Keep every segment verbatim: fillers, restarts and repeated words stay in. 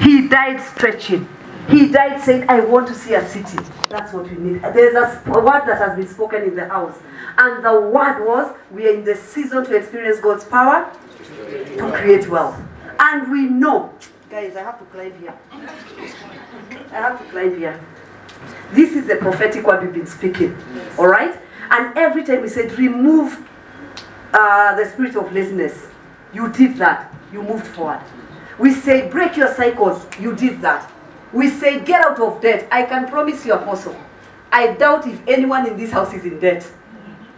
He died stretching. He died saying, I want to see a city. That's what we need. There's a word that has been spoken in the house. And the word was, we are in the season to experience God's power to create wealth. And we know, guys, I have to climb here. I have to climb here. This is the prophetic word we've been speaking. Yes. All right? And every time we said, remove uh, the spirit of laziness. You did that. You moved forward. We say, break your cycles. You did that. We say, get out of debt. I can promise you, Apostle, I doubt if anyone in this house is in debt.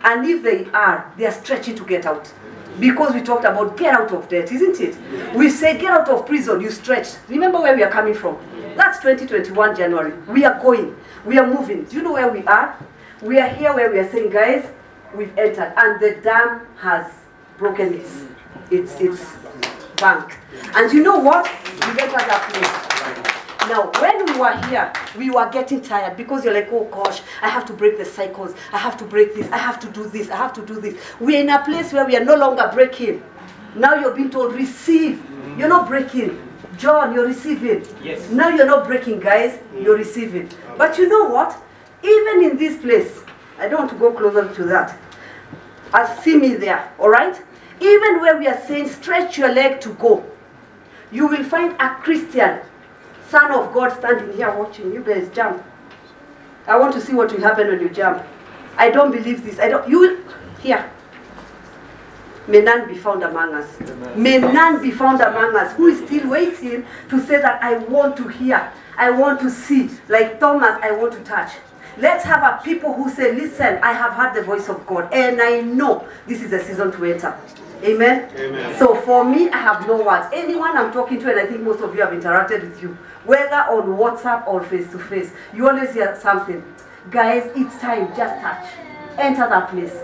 And if they are, they are stretching to get out. Because we talked about get out of debt, isn't it? Yes. We say get out of prison, you stretched. Remember where we are coming from. Yes. That's twenty twenty-one January. We are going. We are moving. Do you know where we are? We are here where we are saying, guys, we've entered. And the dam has broken its, its, its bank. And you know what? We've entered that place. Now, when we were here, we were getting tired because you're like, oh gosh, I have to break the cycles. I have to break this. I have to do this. I have to do this. We're in a place where we are no longer breaking. Now you're being told, receive. Mm-hmm. You're not breaking. John, you're receiving. Yes. Now you're not breaking, guys. Mm-hmm. You're receiving. Okay. But you know what? Even in this place, I don't want to go closer to that. I'll see me there, all right? Even where we are saying, stretch your leg to go, you will find a Christian Son of God standing here watching you guys jump. I want to see what will happen when you jump. I don't believe this. I don't. You will here. May none be found among us. May none be found among us who is still waiting to say that I want to hear. I want to see. Like Thomas, I want to touch. Let's have a people who say, listen, I have heard the voice of God and I know this is a season to enter. Amen? Amen. So for me, I have no words. Anyone I'm talking to, and I think most of you have interacted with you, whether on WhatsApp or face-to-face, you always hear something. Guys, it's time. Just touch. Enter that place.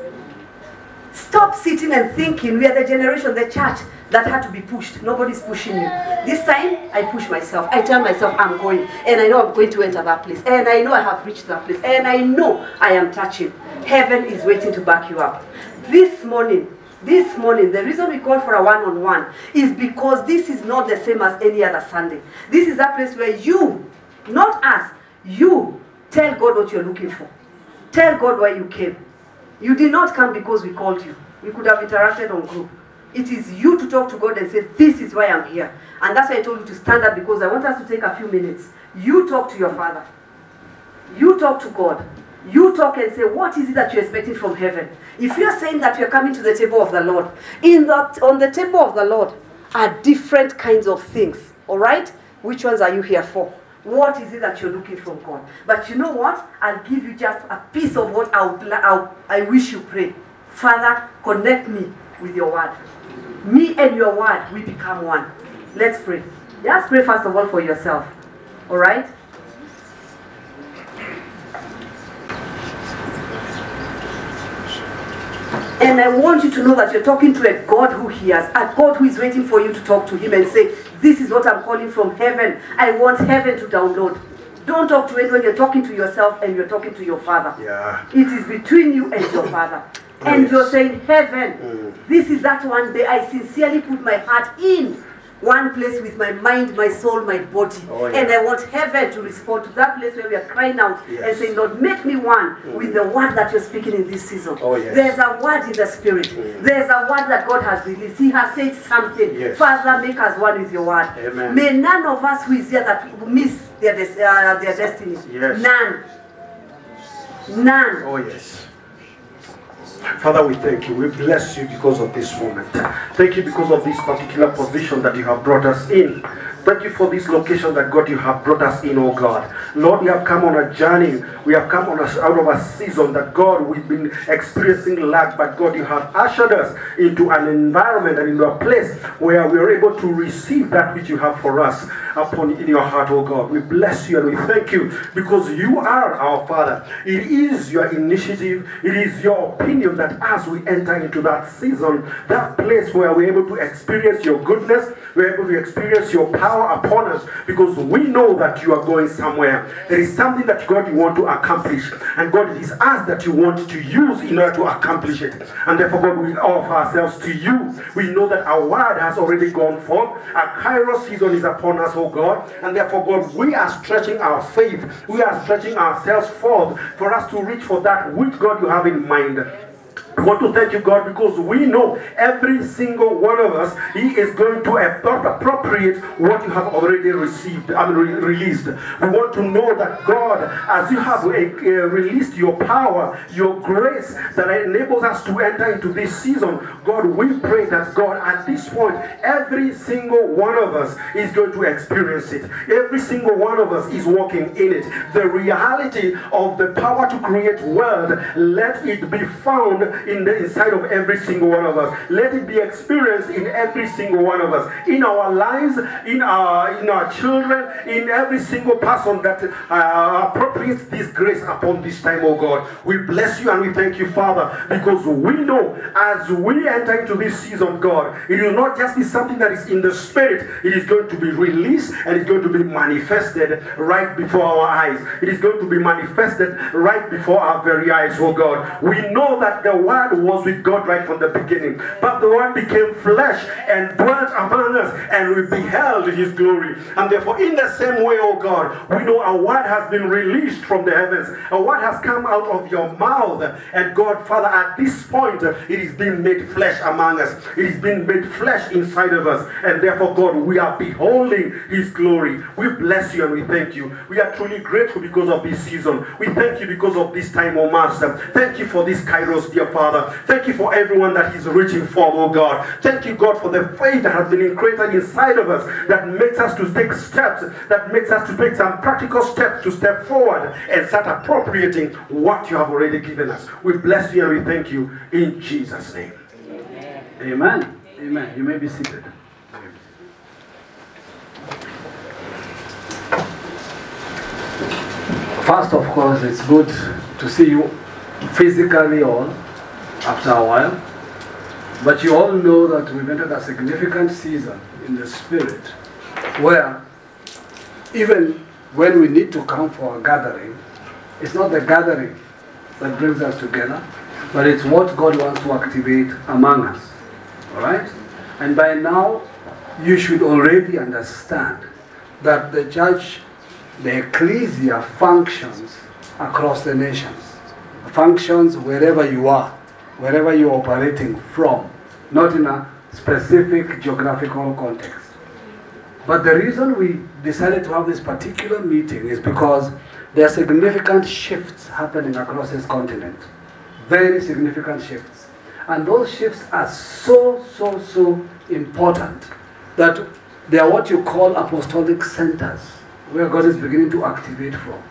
Stop sitting and thinking. We are the generation, the church, that had to be pushed. Nobody's pushing you. This time, I push myself. I tell myself I'm going. And I know I'm going to enter that place. And I know I have reached that place. And I know I am touching. Heaven is waiting to back you up. This morning, This morning, the reason we call for a one-on-one is because this is not the same as any other Sunday. This is a place where you, not us, you tell God what you're looking for. Tell God why you came. You did not come because we called you. We could have interacted on group. It is you to talk to God and say, this is why I'm here. And that's why I told you to stand up because I want us to take a few minutes. You talk to your Father. You talk to God. You talk and say, what is it that you're expecting from heaven? If you're saying that you're coming to the table of the Lord, in that on the table of the Lord are different kinds of things, all right? Which ones are you here for? What is it that you're looking from God? But you know what? I'll give you just a piece of what I, would, I, I wish you pray. Father, connect me with your word. Me and your word, we become one. Let's pray. Just pray first of all for yourself, all right? And I want you to know that you're talking to a God who hears, a God who is waiting for you to talk to him and say, this is what I'm calling from heaven. I want heaven to download. Don't talk to it when you're talking to yourself and you're talking to your Father. Yeah. It is between you and your Father. And yes. You're saying, heaven, mm. This is that one day I sincerely put my heart in one place with my mind, my soul, my body. Oh, yeah. And I want heaven to respond to that place where we are crying out yes. and saying, Lord, make me one mm. with the word that you're speaking in this season. Oh, yes. There's a word in the spirit. Mm. There's a word that God has released. He has said something. Yes. Father, make us one with your word. Amen. May none of us who is here that we miss their, des- uh, their destiny. Yes. None. None. Oh, yes. Father, we thank you. We bless you because of this moment. Thank you because of this particular position that you have brought us in. Thank you for this location that God you have brought us in, oh God. Lord, we have come on a journey. We have come on a, out of a season that God we've been experiencing lack, but God you have ushered us into an environment and into a place where we are able to receive that which you have for us upon in your heart, oh God. We bless you and we thank you because you are our Father. It is your initiative. It is your opinion that as we enter into that season, that place where we're able to experience your goodness, we're able to experience your power upon us because we know that you are going somewhere. There is something that God you want to accomplish, and God, it is us that you want to use in order to accomplish it. And therefore, God, we offer ourselves to you. We know that our word has already gone forth. A Kairos season is upon us, oh before God, and therefore, God, we are stretching our faith, we are stretching ourselves forth for us to reach for that which God you have in mind. I want to thank you, God, because we know every single one of us, He is going to appropriate what you have already received and re- released. We want to know that, God, as you have uh, released your power, your grace that enables us to enter into this season, God, we pray that, God, at this point, every single one of us is going to experience it. Every single one of us is walking in it. The reality of the power to create world, let it be found in the inside of every single one of us. Let it be experienced in every single one of us, in our lives, in our in our children, in every single person that uh, appropriates this grace upon this time, oh God. We bless you and we thank you, Father, because we know as we enter into this season, God, it will not just be something that is in the spirit. It is going to be released and it's going to be manifested right before our eyes. It is going to be manifested right before our very eyes, oh God. We know that the Word was with God right from the beginning, but the Word became flesh and dwelt among us, and we beheld His glory. And therefore, in the same way, oh God, we know a Word has been released from the heavens. A Word has come out of your mouth, and God, Father, at this point, it is being made flesh among us. It is being made flesh inside of us, and therefore, God, we are beholding His glory. We bless you and we thank you. We are truly grateful because of this season. We thank you because of this time, oh Master. Thank you for this Kairos, dear Father. Thank you for everyone that is reaching for, oh God. Thank you, God, for the faith that has been created inside of us that makes us to take steps, that makes us to take some practical steps to step forward and start appropriating what you have already given us. We bless you and we thank you in Jesus' name. Amen. Amen. Amen. You may be seated. First, of course, it's good to see you physically all after a while, but you all know that we've entered a significant season in the spirit where even when we need to come for a gathering, it's not the gathering that brings us together, but it's what God wants to activate among us. All right? And by now, you should already understand that the church, the ecclesia, functions across the nations, functions wherever you are, wherever you're operating from, not in a specific geographical context. But the reason we decided to have this particular meeting is because there are significant shifts happening across this continent. Very significant shifts. And those shifts are so, so, so important that they are what you call apostolic centers, where God is beginning to activate from.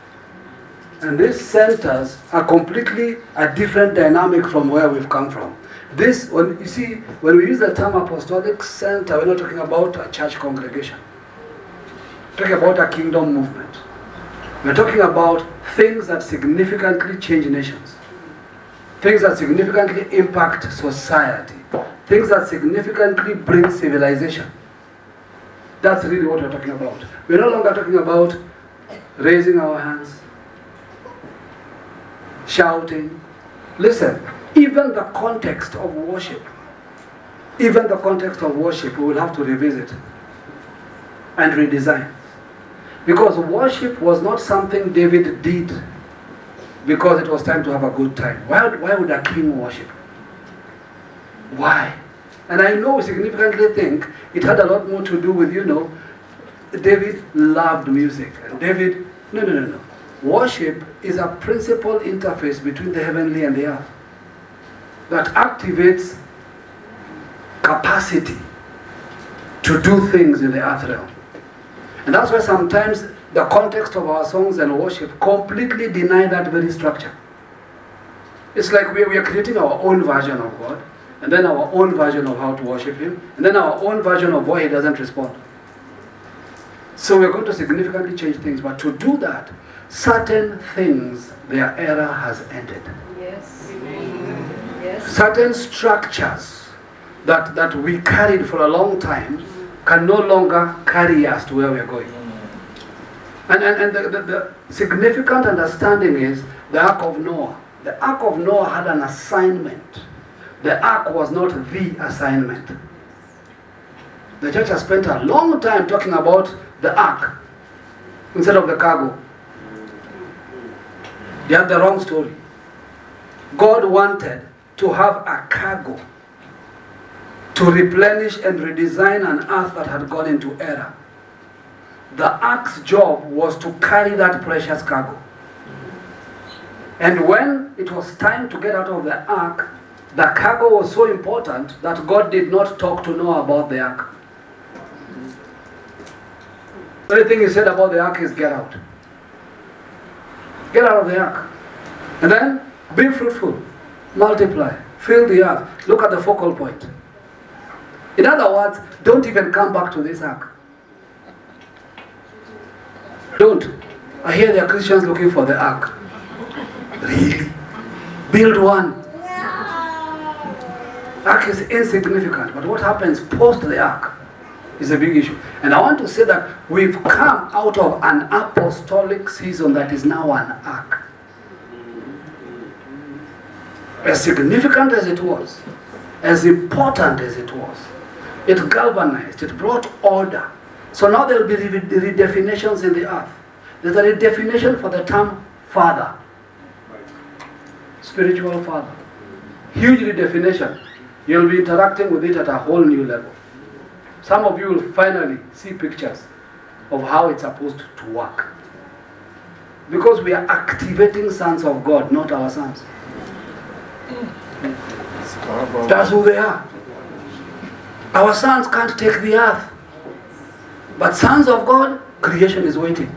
And these centers are completely a different dynamic from where we've come from. This, when you see, when we use the term apostolic center, we're not talking about a church congregation. We're talking about a kingdom movement. We're talking about things that significantly change nations, things that significantly impact society, things that significantly bring civilization. That's really what we're talking about. We're no longer talking about raising our hands, shouting. Listen, even the context of worship, even the context of worship, we will have to revisit and redesign. Because worship was not something David did because it was time to have a good time. Why, why would a king worship? Why? And I know significantly think it had a lot more to do with, you know, David loved music. And David, no, no, no, no. Worship is a principal interface between the heavenly and the earth that activates capacity to do things in the earth realm. And that's why sometimes the context of our songs and worship completely deny that very structure. It's like we, we are creating our own version of God, and then our own version of how to worship Him, and then our own version of why He doesn't respond. So we're going to significantly change things, but to do that, certain things, their era has ended. Yes. Mm-hmm. Yes. Certain structures that, that we carried for a long time can no longer carry us to where we're going. And, and, and the, the, the significant understanding is the Ark of Noah. The Ark of Noah had an assignment. The Ark was not the assignment. The church has spent a long time talking about the ark instead of the cargo. They have the wrong story. God wanted to have a cargo to replenish and redesign an earth that had gone into error. The ark's job was to carry that precious cargo. And when it was time to get out of the ark, the cargo was so important that God did not talk to Noah about the ark. The only thing he said about the ark is get out. Get out of the ark. And then be fruitful, multiply, fill the earth. Look at the focal point. In other words, don't even come back to this ark. Don't. I hear there are Christians looking for the ark. Really? Build one. Ark is insignificant, but what happens post the ark is a big issue. And I want to say that we've come out of an apostolic season that is now an ark. As significant as it was, as important as it was, it galvanized, it brought order. So now there will be redefinitions in the earth. There's a redefinition for the term father, spiritual father. Huge redefinition. You'll be interacting with it at a whole new level. Some of you will finally see pictures of how it's supposed to work. Because we are activating sons of God, not our sons. That's who they are. Our sons can't take the earth. But sons of God, creation is waiting.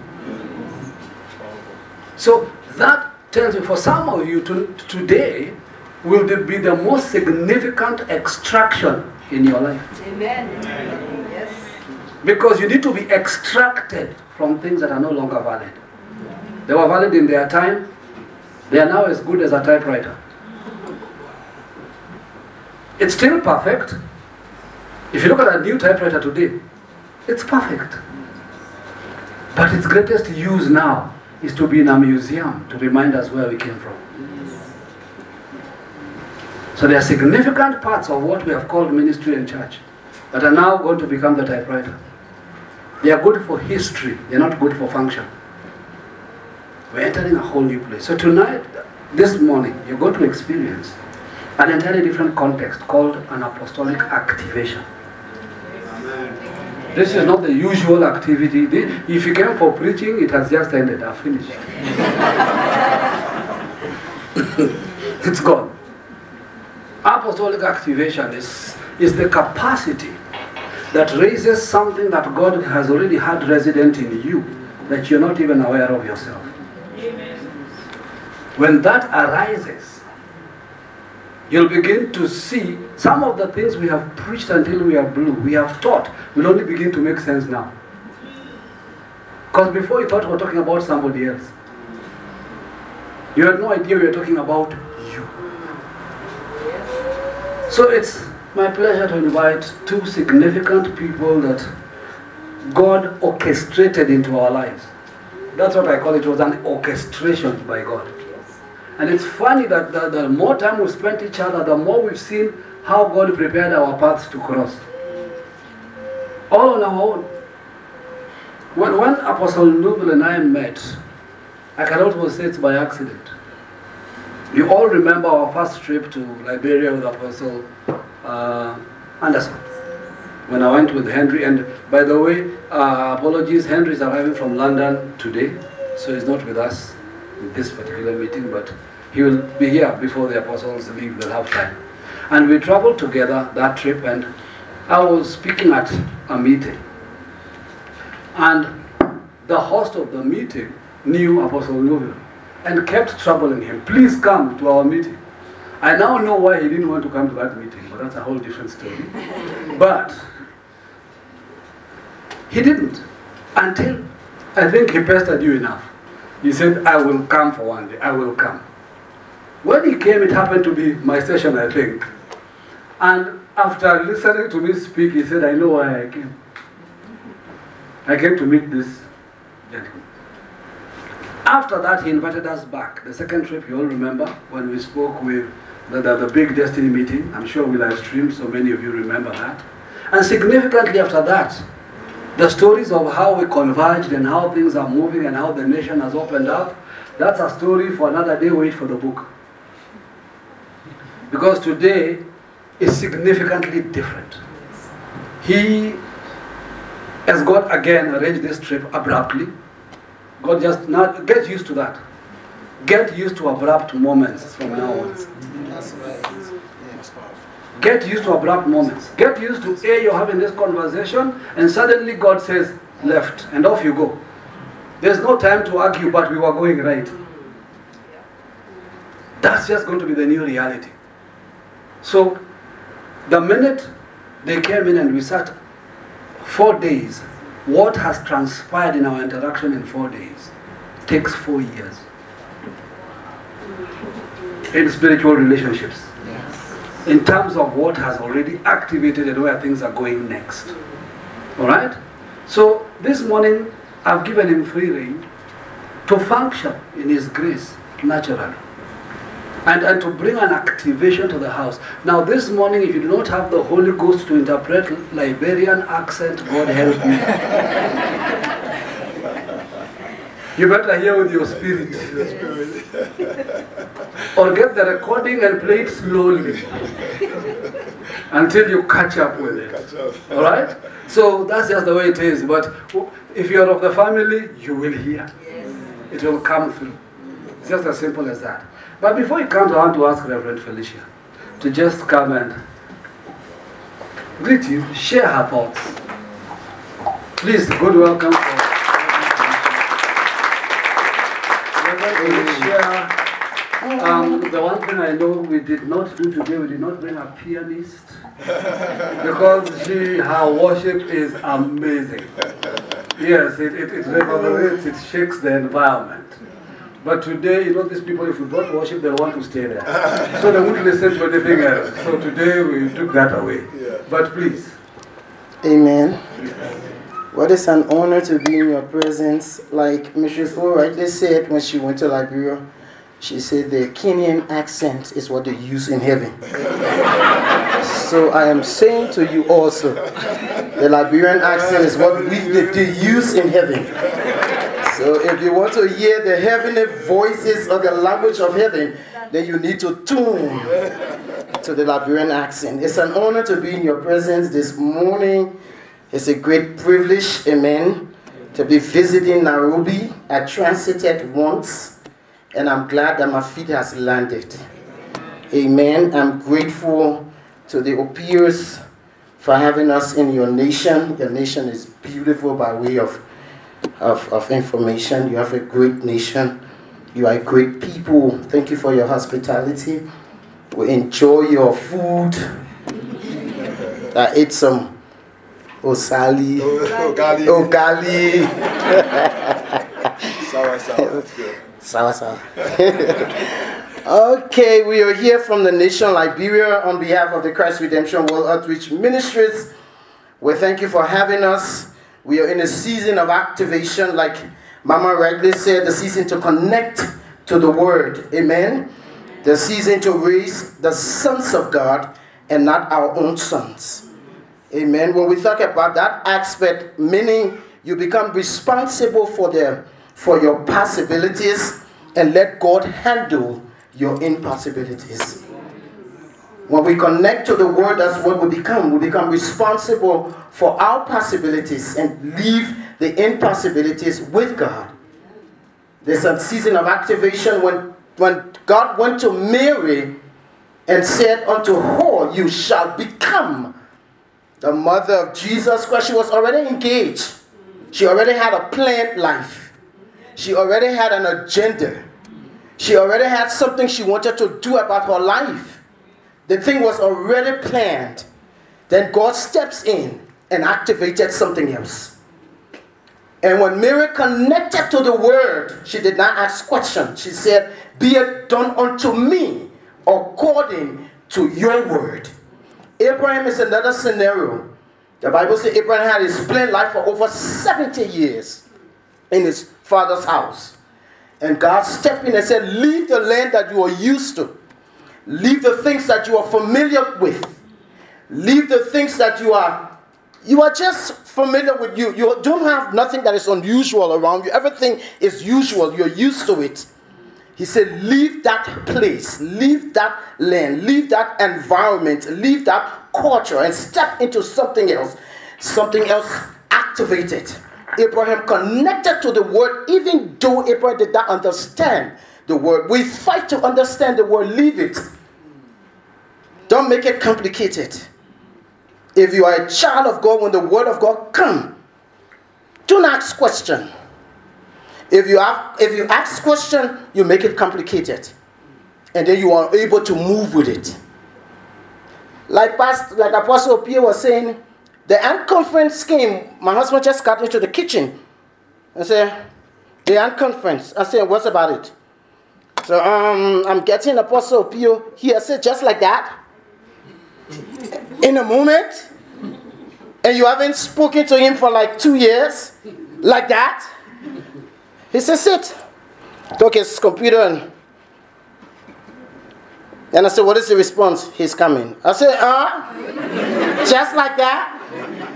So that tells me, for some of you to, today, will be the most significant extraction in your life. Amen. Amen. Yes. Because you need to be extracted from things that are no longer valid. They were valid in their time. They are now as good as a typewriter. It's still perfect. If you look at a new typewriter today, it's perfect. But its greatest use now is to be in a museum to remind us where we came from. So there are significant parts of what we have called ministry and church that are now going to become the typewriter. They are good for history. They are not good for function. We're entering a whole new place. So tonight, this morning, you're going to experience an entirely different context called an apostolic activation. Amen. This is not the usual activity. If you came for preaching, it has just ended. I've finished. It's gone. Apostolic activation is, is the capacity that raises something that God has already had resident in you that you're not even aware of yourself. Amen. When that arises, you'll begin to see some of the things we have preached until we are blue, we have taught, will only begin to make sense now. Because before you thought we were talking about somebody else. You had no idea we were talking about you. So it's my pleasure to invite two significant people that God orchestrated into our lives. That's what I call it, was an orchestration by God. And it's funny that the, the more time we spent each other, the more we've seen how God prepared our paths to cross. All on our own. When, when Apostle Neufville and I met, I can almost say it's by accident. You all remember our first trip to Liberia with Apostle uh, Anderson, when I went with Henry. And by the way, uh, apologies, Henry is arriving from London today, so he's not with us in this particular meeting, but he will be here before the apostles leave. They'll have time. And we traveled together that trip, and I was speaking at a meeting. And the host of the meeting knew Apostle Neufville and kept troubling him. Please come to our meeting. I now know why he didn't want to come to that meeting, but that's a whole different story. But he didn't, until I think he pestered you enough. He said, I will come for one day, I will come. When he came, it happened to be my session, I think. And after listening to me speak, he said, I know why I came. I came to meet this gentleman. After that, he invited us back. The second trip, you all remember, when we spoke with the, the, the big destiny meeting. I'm sure we live streamed, so many of you remember that. And significantly after that, The stories of how we converged and how things are moving and how the nation has opened up, that's a story for another day. Wait for the book. Because today is significantly different. He has God again arranged this trip abruptly. God just, now get used to that. Get used to abrupt moments from now on. Get used to abrupt moments. Get used to, A, you're having this conversation and suddenly God says, left, and off you go. There's no time to argue, but we were going right. That's just going to be the new reality. So, the minute they came in and we sat four days, what has transpired in our interaction in four days takes four years. In spiritual relationships. In terms of what has already activated and where things are going next. Alright? So, this morning, I've given him free rein to function in his grace naturally. And, and to bring an activation to the house. Now, this morning, if you do not have the Holy Ghost to interpret Liberian accent, God help you. You better hear with your spirit. Yes. Or get the recording and play it slowly until you catch up with it. All right? So that's just the way it is. But if you are of the family, you will hear. Yes. It will come through. It's just as simple as that. But before he comes, I want to ask Reverend Felicia to just come and greet you, share her thoughts. Please, good welcome for Reverend Felicia. Um, the one thing I know we did not do today, we did not bring a pianist because she, her worship is amazing. Yes, it, it, it reverberates, it shakes the environment. But today, you know, these people, if you don't worship, they want to stay there. So they won't listen to anything else. So today, we took that away. Yeah. But please. Amen. Yes. What is an honor to be in your presence. Like Missus Fo rightly said when she went to Liberia, she said the Kenyan accent is what they use in heaven. So I am saying to you also, the Liberian accent is what we they use in heaven. So if you want to hear the heavenly voices of the language of heaven, then you need to tune to the Liberian accent. It's an honor to be in your presence this morning. It's a great privilege, amen, to be visiting Nairobi. I transited once, and I'm glad that my feet has landed. Amen. I'm grateful to the O P Os for having us in your nation. Your nation is beautiful by way of Of, of information. You have a great nation. You are great people. Thank you for your hospitality. We enjoy your food. I ate some osali. Oh, ogali. Ogali. Sour, sour. That's good. Sour, sour. Okay, we are here from the nation Liberia on behalf of the Christ Redemption World Outreach Ministries. We thank you for having us. We are in a season of activation, like Mama rightly said, the season to connect to the Word. Amen? The season to raise the sons of God and not our own sons. Amen? When we talk about that aspect, meaning you become responsible for the, for your possibilities and let God handle your impossibilities. When we connect to the Word, that's what we become. We become responsible for our possibilities and leave the impossibilities with God. There's a season of activation when, when God went to Mary and said unto her, you shall become the mother of Jesus Christ. She was already engaged. She already had a planned life. She already had an agenda. She already had something she wanted to do about her life. The thing was already planned. Then God steps in and activated something else. And when Mary connected to the Word, she did not ask questions. She said, be it done unto me according to your word. Abraham is another scenario. The Bible says Abraham had his plain life for over seventy years in his father's house. And God stepped in and said, leave the land that you are used to. Leave the things that you are familiar with. Leave the things that you are you are just familiar with you. You don't have nothing that is unusual around you. Everything is usual. You're used to it. He said, leave that place, leave that land, leave that environment, leave that culture and step into something else. Something else activated. Abraham connected to the word, even though Abraham did not understand the word. We fight to understand the word. Leave it. Don't make it complicated. If you are a child of God, when the word of God comes, do not ask questions. If you ask, if you ask question, you make it complicated. And then you are able to move with it. Like past, like Apostle Pio was saying, the end conference came. My husband just got into the kitchen and said, the end conference. I said, what's about it? So um, I'm getting Apostle Pio here. I said, just like that? In a moment? And you haven't spoken to him for like two years? Like that? He said, sit. Took his computer and, and I said, what is the response? He's coming. I said, uh? Just like that?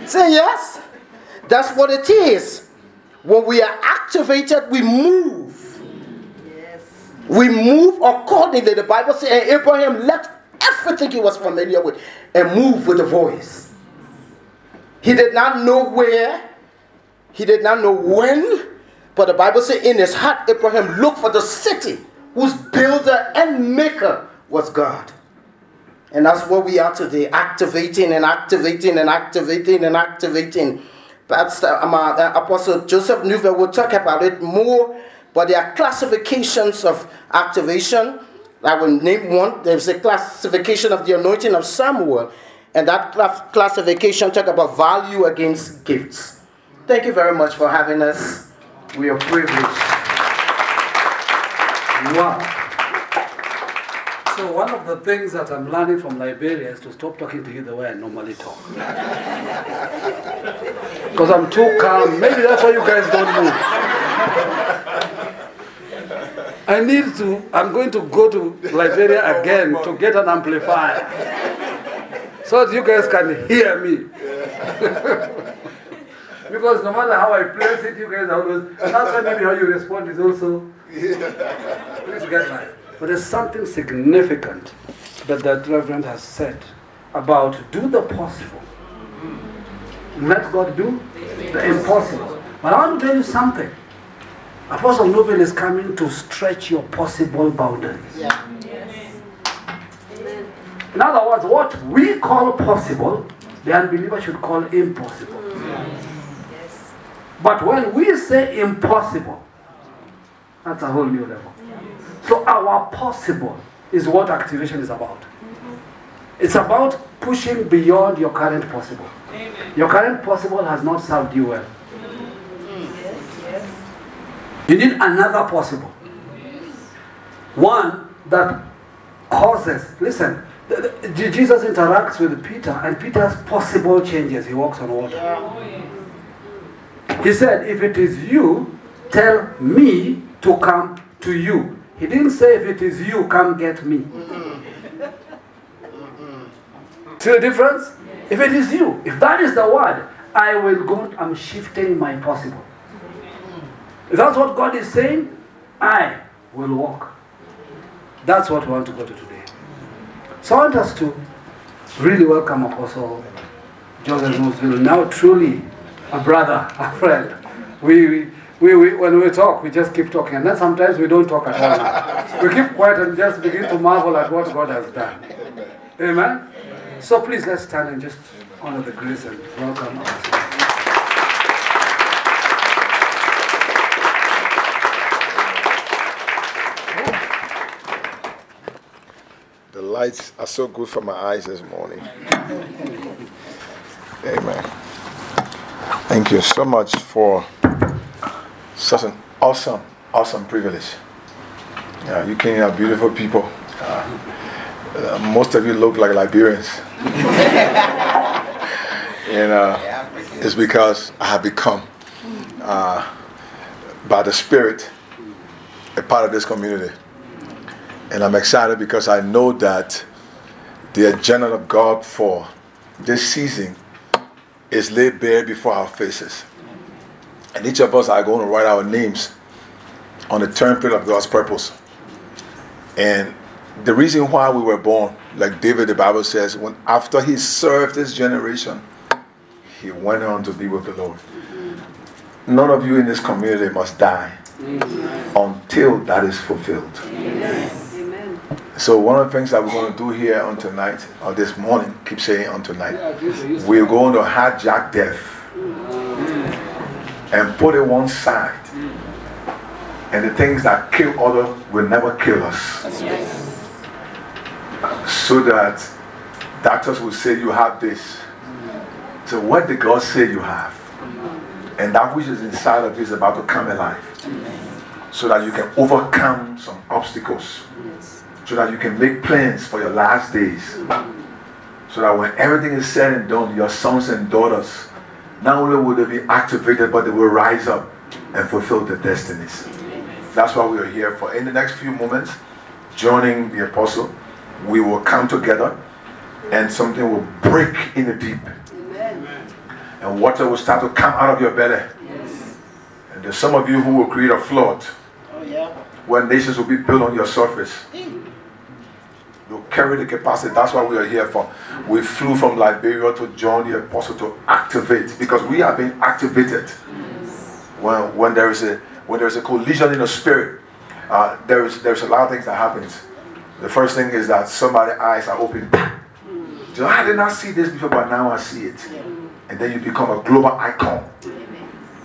Say yes. That's what it is. When we are activated, we move. Yes. We move accordingly. The Bible says Abraham left everything he was familiar with and moved with the voice. He did not know where. He did not know when. But the Bible says in his heart, Abraham looked for the city whose builder and maker was God. And that's where we are today, activating and activating and activating and activating. That's, uh, my, uh, Apostle Joseph Neufville will talk about it more, but there are classifications of activation. I will name one. There's a classification of the anointing of Samuel, and that class- classification talks about value against gifts. Thank you very much for having us. We are privileged. Wow. So one of the things that I'm learning from Liberia is to stop talking to you the way I normally talk. Because I'm too calm. Maybe that's why you guys don't move. I need to, I'm going to go to Liberia again to get an amplifier. So that you guys can hear me. Because no matter how I place it, you guys are always... That's maybe how you respond is also... Please get my... But there's something significant that that Reverend has said about do the possible. Let God do the impossible. But I want to tell you something. Apostle Neufville is coming to stretch your possible boundaries. Yeah. Yes. Amen. In other words, what we call possible, the unbeliever should call impossible. But when we say impossible, that's a whole new level. Yes. So our possible is what activation is about. Mm-hmm. It's about pushing beyond your current possible. Amen. Your current possible has not served you well. Mm-hmm. Yes, yes. You need another possible. Mm-hmm. One that causes, listen, the, the, Jesus interacts with Peter and Peter's possible changes. He walks on water. Yeah. Oh, yes. He said, if it is you, tell me to come to you. He didn't say, if it is you, come get me. See the difference? Yes. If it is you, if that is the word, I will go, I'm shifting my possible. If that's what God is saying, I will walk. That's what we want to go to today. So I want us to really welcome Apostle Joseph Neufville, now truly a brother, a friend. We, we, we, when we talk, we just keep talking. And then sometimes we don't talk at all now. We keep quiet and just begin to marvel at what God has done. Amen? Amen. So please, let's stand and just honor the grace and welcome us. The lights are so good for my eyes this morning. Amen. Thank you so much for such an awesome, awesome privilege. Yeah, you Kenya are beautiful people. Uh, uh, most of you look like Liberians. and uh, it's because I have become, uh, by the Spirit, a part of this community. And I'm excited because I know that the agenda of God for this season is laid bare before our faces. And each of us are going to write our names on the turnpike of God's purpose. And the reason why we were born, like David, the Bible says, when after he served his generation, he went on to be with the Lord. None of you in this community must die Amen. Until that is fulfilled. Amen. So one of the things that we're going to do here on tonight, or this morning, keep saying on tonight, we're going to hijack death and put it one side. And the things that kill others will never kill us. Yes. So that doctors will say you have this. So what did God say you have? And that which is inside of you is about to come alive. So that you can overcome some obstacles. So that you can make plans for your last days. So that when everything is said and done, your sons and daughters, not only will they be activated, but they will rise up and fulfill their destinies. That's what we are here for. In the next few moments, joining the apostle, we will come together and something will break in the deep. Amen. And water will start to come out of your belly. Yes. And there's some of you who will create a flood oh, yeah. where nations will be built on your surface. You'll carry the capacity. That's what we are here for. We flew from Liberia to join the apostle to activate, because we have been activated. Yes. When, when there is a When there's a collision in the spirit, uh, there's there's a lot of things that happens. The first thing is that somebody's eyes are open. So I did not see this before, but now I see it. And then you become a global icon.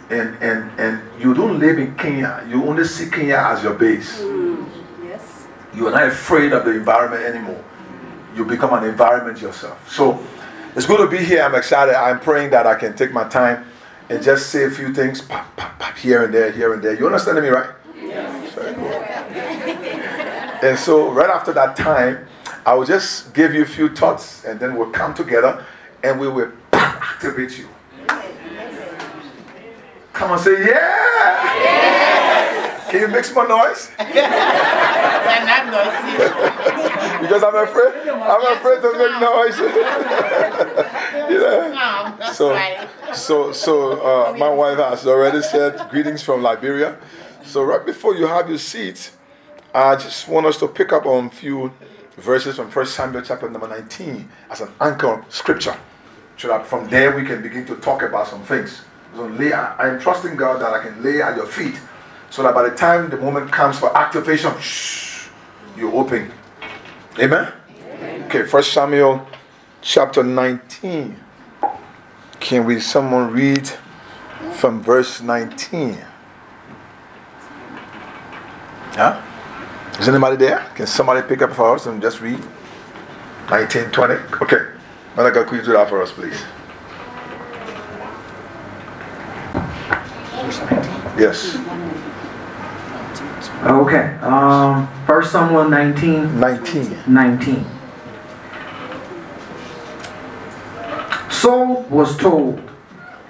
And and and you don't live in Kenya. You only see Kenya as your base. Yes. You are not afraid of the environment anymore. You become an environment yourself. So it's good to be here. I'm excited. I'm praying that I can take my time and just say a few things, pop, pop, pop, here and there, here and there. You understand me, right? Yes. Very cool. And so right after that time, I will just give you a few thoughts, and then we'll come together, and we will activate you. Yes. Come on, say, yeah! Yes. Can you make some more noise? Because I'm afraid, I'm afraid to make noise. You know? So... So, so uh, my wife has already said greetings from Liberia. So right before you have your seat, I just want us to pick up on a few verses from First Samuel chapter number nineteen as an anchor scripture, so that from there we can begin to talk about some things. So lay, I am trusting God that I can lay at your feet, so that by the time the moment comes for activation, shh, you open. Amen? Okay, First Samuel chapter nineteen. Can we someone read from verse nineteen? Huh? Is anybody there? Can somebody pick up for us and just read nineteen, twenty? Okay. Mother God, could you do that for us, please? Yes. Okay. Um, First Samuel nineteen. Nineteen. Nineteen. Saul was told,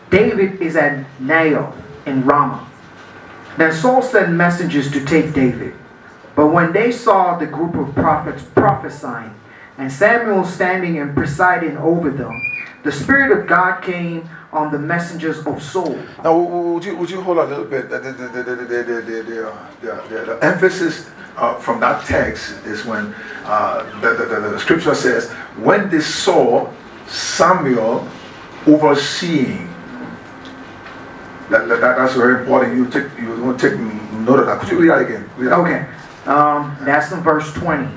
David is at Naioth in Ramah. Then Saul sent messengers to take David. But when they saw the group of prophets prophesying, and Samuel standing and presiding over them, the Spirit of God came on the messengers of Saul. Now, would you, would you hold on a little bit? The, the, the, the, the, the, the, the, the emphasis uh, from that text is when uh, the, the, the, the scripture says, when they saw Samuel overseeing. That, that, that's very important. You take you want to take note of that. Could you read that again? Read that okay. Um, that's in verse twenty.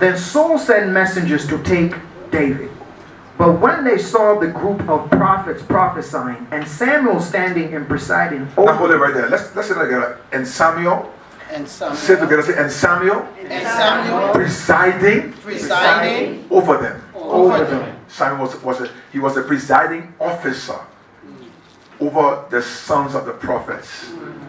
Then Saul sent messengers to take David. But when they saw the group of prophets prophesying and Samuel standing and presiding over. Now hold it right there. Let's let's say that again. And Samuel. And Samuel, say together, say, and Samuel, and Samuel presiding, presiding over them. Over them. Samuel was, was a, he was a presiding officer mm. over the sons of the prophets. Mm.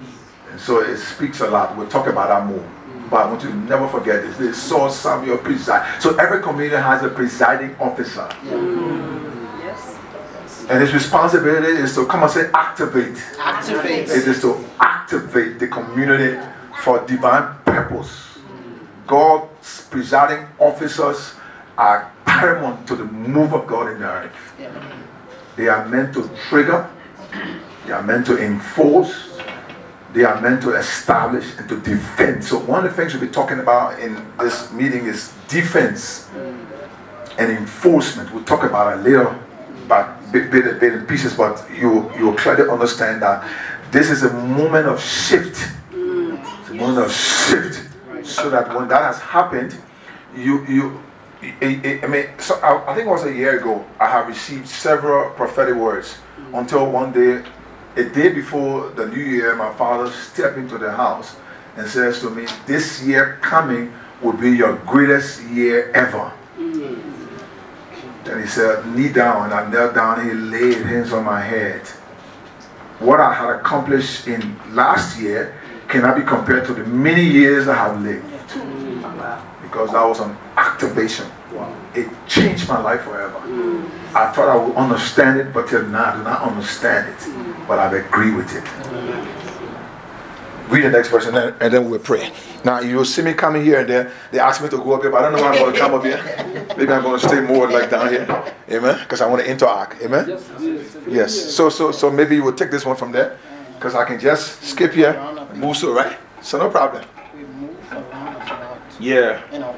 And so it speaks a lot. We'll talk about that more. Mm. But I want you to never forget this. They saw Samuel preside. So every community has a presiding officer. Yeah. Mm. Yes. And his responsibility is to come and say activate. Activate. It is to activate the community for divine purpose. God's presiding officers are paramount to the move of God in the earth. They are meant to trigger, they are meant to enforce, they are meant to establish and to defend. So one of the things we'll be talking about in this meeting is defense and enforcement. We'll talk about it later, but bit, bit, bit in pieces, but you, you'll clearly understand that this is a moment of shift. It's a moment of shift. So that when that has happened, you, you, I mean, so I, I think it was a year ago, I have received several prophetic words until one day, a day before the new year, my father stepped into the house and says to me, this year coming will be your greatest year ever. Mm-hmm. And he said, kneel down, and I knelt down, he laid hands on my head. What I had accomplished in last year cannot be compared to the many years I have lived. Mm-hmm. Wow. Because that was an activation. Wow. It changed my life forever. Mm. I thought I would understand it, but till now I do not understand it. Mm. But I agree with it. Mm. Read the next person, and, and then we'll pray. Now you'll see me coming here and there. They asked me to go up here, but I don't know why I'm going to come up here. Maybe I'm going to stay more like down here. Amen? Because I want to interact. Amen? Yes. So so so maybe you will take this one from there. Because I can just skip here, move so right. So no problem. Yeah. yeah.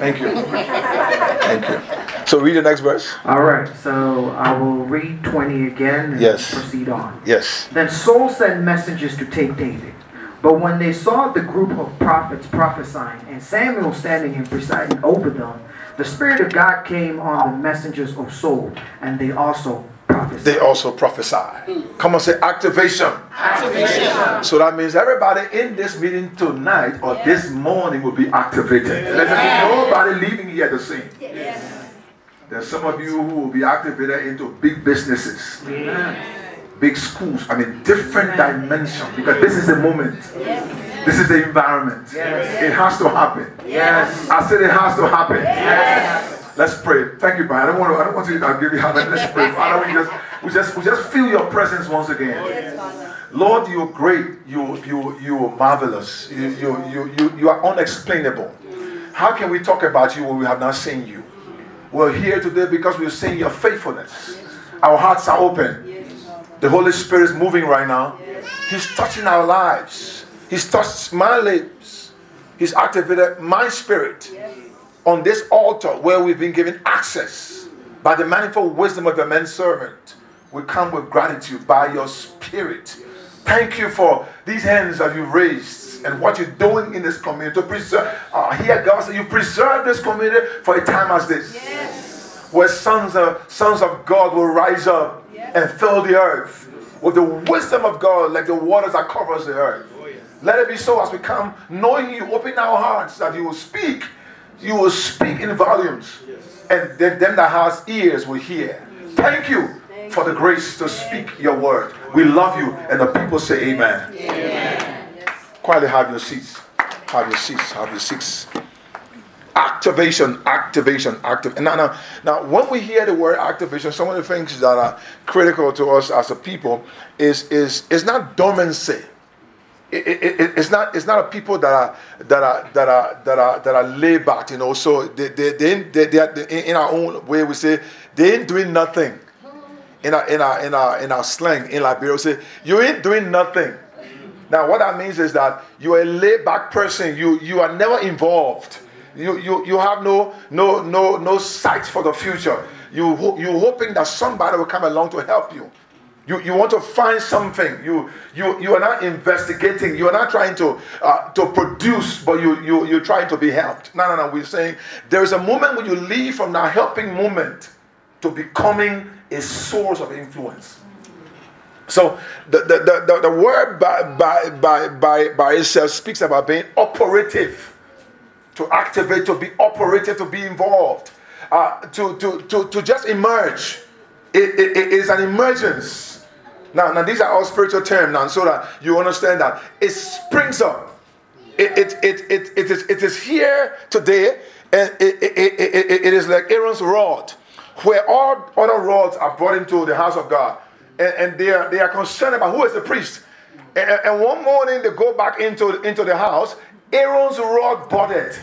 Thank you. Thank you. So read the next verse. All right. So I will read twenty again and yes. proceed on. Yes. Then Saul sent messengers to take David. But when they saw the group of prophets prophesying and Samuel standing and presiding over them, the Spirit of God came on the messengers of Saul, and they also prophesied. They also prophesied. Mm. Come on, say activation. Activation. So that means everybody in this meeting tonight or yes. this morning will be activated. Yes. There's nobody leaving here the same. Yes. There's some of you who will be activated into big businesses, yes. big schools. I mean, different dimensions, because this is the moment. Yes. This is the environment. Yes. It has to happen. Yes. I said it has to happen. Yes. Yes. Let's pray. Thank you, Brian. I don't want to. I don't want to. I'll give you how. Let's pray. Father, we just, we just, we just feel your presence once again. Yes, Lord, you're great. You, you, you are marvelous. You, you, you, you, you are unexplainable. How can we talk about you when we have not seen you? We're here today because we're seeing your faithfulness. Our hearts are open. The Holy Spirit is moving right now. He's touching our lives. He's touched my lips. He's activated my spirit. On this altar where we've been given access by the manifold wisdom of your man servant, we come with gratitude by your spirit. Thank you for these hands that you've raised and what you're doing in this community. To preserve, uh, here, God said, you preserve this community for a time as this, yes. where sons of, sons of God will rise up yes. and fill the earth with the wisdom of God, like the waters that covers the earth. Oh, yeah. Let it be so as we come, knowing you, open our hearts that you will speak. You will speak in volumes, yes. and then them that has ears will hear. Yes. Thank you Thank for the grace to speak your word. We love you, and the people say amen. Amen. Amen. Quietly have your seats. Have your seats. Have your seats. Activation, activation, activation. Now, now, now, when we hear the word activation, some of the things that are critical to us as a people is is is not dormancy. It, it, it, it's not. It's not a people that are that are that are that are that are laid back, you know. So they they they, they, they, are, they in our own way we say they ain't doing nothing. In our in our in our in our slang in Liberia we say you ain't doing nothing. Now what that means is that you are a laid back person. You you are never involved. You you you have no no no no sight for the future. You you're hoping that somebody will come along to help you. You you want to find something. You you you are not investigating. You are not trying to uh, to produce, but you you you're trying to be helped. No no no. We're saying there is a moment when you leave from that helping moment to becoming a source of influence. So the the the, the, the word by by by by by itself speaks about being operative, to activate, to be operative, to be involved, uh, to to to to just emerge. It, it, it is an emergence. Now, now these are all spiritual terms now, so that you understand that it springs up. It it it it, it is it is here today, and it it, it, it, it is like Aaron's rod, where all other rods are brought into the house of God, and, and they are they are concerned about who is the priest. And, and one morning they go back into into the house. Aaron's rod budded.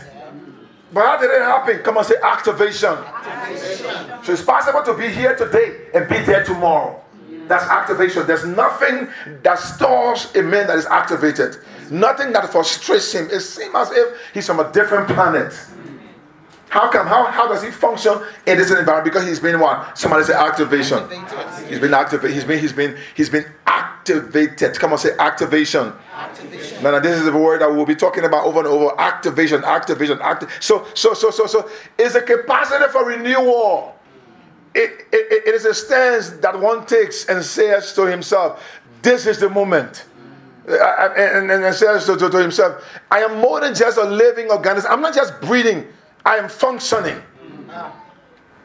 But how did it happen? Come on, say activation. activation. So it's possible to be here today and be there tomorrow. That's activation. There's nothing that stores a man that is activated. Nothing that frustrates him. It seems as if he's from a different planet. How come? How how does he function in this environment? Because he's been what? Somebody say activation. He's been activated. He's been he's been he's been activated. Come on, say activation. Activation. Now, now this is the word that we'll be talking about over and over. Activation, activation, acti- So so so so so it's a capacity for renewal. It, it, it is a stance that one takes and says to himself, this is the moment. And, and, and says to, to, to himself, I am more than just a living organism. I'm not just breathing. I am functioning.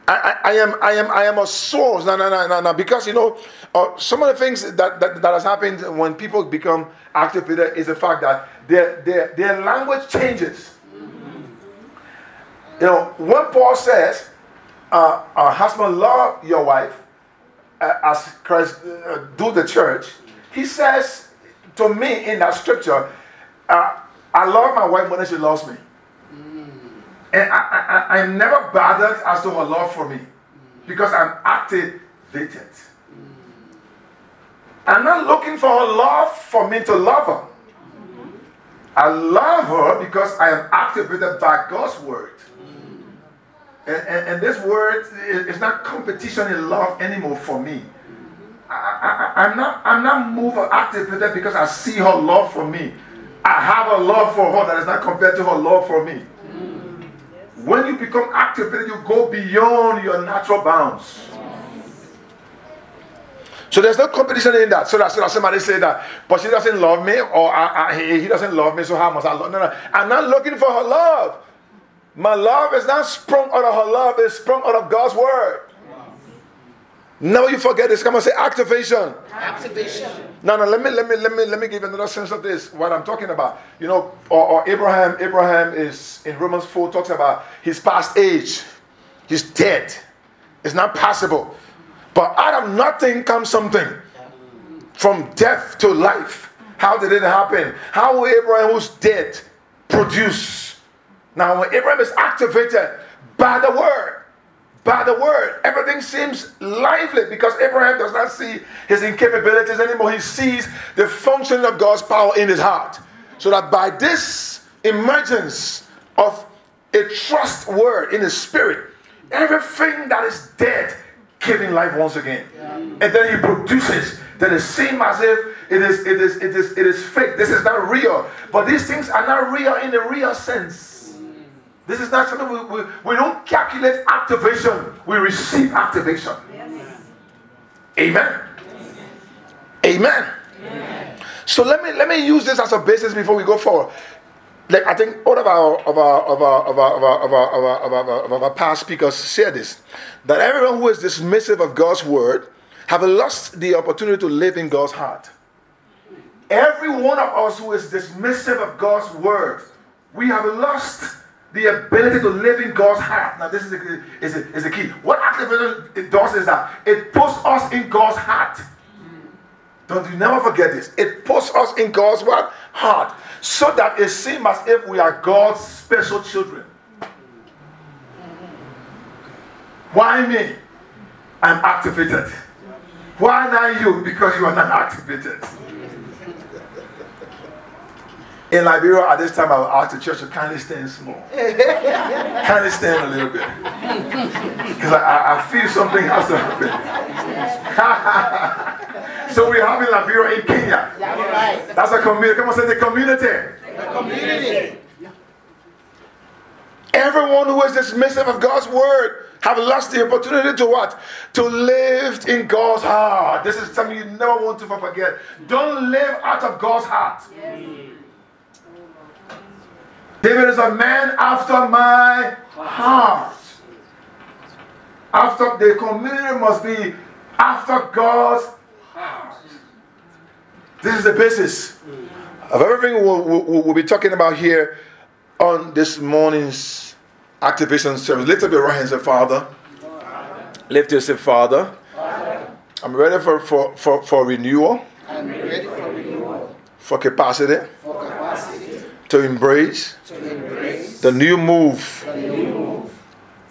I, I, I am I am I am a source. No, no, no, no, no. Because you know, uh, some of the things that, that, that has happened when people become activated is the fact that their their their language changes. You know, when Paul says, uh, uh, husband, love your wife uh, as Christ uh, do the church, he says to me in that scripture, uh, I love my wife more than she loves me. And I, I, I am never bothered as to her love for me because I'm activated. I'm not looking for her love for me to love her. I love her because I am activated by God's word. And, and, and this word is not competition in love anymore for me. I, I, I'm not I'm not moved or activated because I see her love for me. I have a love for her that is not compared to her love for me. When you become activated, you go beyond your natural bounds. So there's no competition in that. So that's so that somebody say that, but she doesn't love me, or I, I, he, he doesn't love me, so how must I love? No, no. I'm not looking for her love. My love is not sprung out of her love. It's sprung out of God's word. Never you forget this. Come on, say activation. Activation. No, no. Let me, let me, let me, let me give another sense of this. What I'm talking about, you know, or, or Abraham. Abraham is in Romans four talks about his past age. He's dead. It's not possible. But out of nothing comes something. From death to life. How did it happen? How will Abraham, who's dead, produce? Now, when Abraham is activated by the word. By the word, everything seems lively because Abraham does not see his incapabilities anymore. He sees the function of God's power in his heart. So that by this emergence of a trust word in his spirit, everything that is dead, giving life once again. Yeah. And then he produces. Then it seems as if it is, it is, it is, it is fake. This is not real. But these things are not real in the real sense. This is not something we, we, we don't calculate activation. We receive activation. Yes. Amen. Yes. Amen. Yes. So let me let me use this as a basis before we go forward. Like I think all of our of our of our of our of our of our, of our, of our, of our, of our past speakers share this, that everyone who is dismissive of God's word have lost the opportunity to live in God's heart. Every one of us who is dismissive of God's word, we have lost the ability to live in God's heart. Now this is the, is the, is the key. What activation it does is that it puts us in God's heart. Don't you never forget this. It puts us in God's what? Heart. So that it seems as if we are God's special children. Why me? I'm activated. Why not you? Because you are not activated. In Liberia, at this time, I would ask the church to kindly stand small. Kindly stand a little bit. Because I, I feel something has to happen. So we're having Liberia in Kenya. Yes. That's a community. Come on, say the community. The community. Everyone who is dismissive of God's word have lost the opportunity to what? To live in God's heart. This is something you never want to forget. Don't live out of God's heart. Yes. David is a man after my heart. After the community must be after God's heart. This is the basis of everything we'll, we'll, we'll be talking about here on this morning's activation service. Lift up your right hand and say, Father. Father. Lift your say, Father. Father. I'm ready for, for, for, for renewal. I'm ready for renewal. For capacity. For capacity. To embrace, to embrace The new move, the new move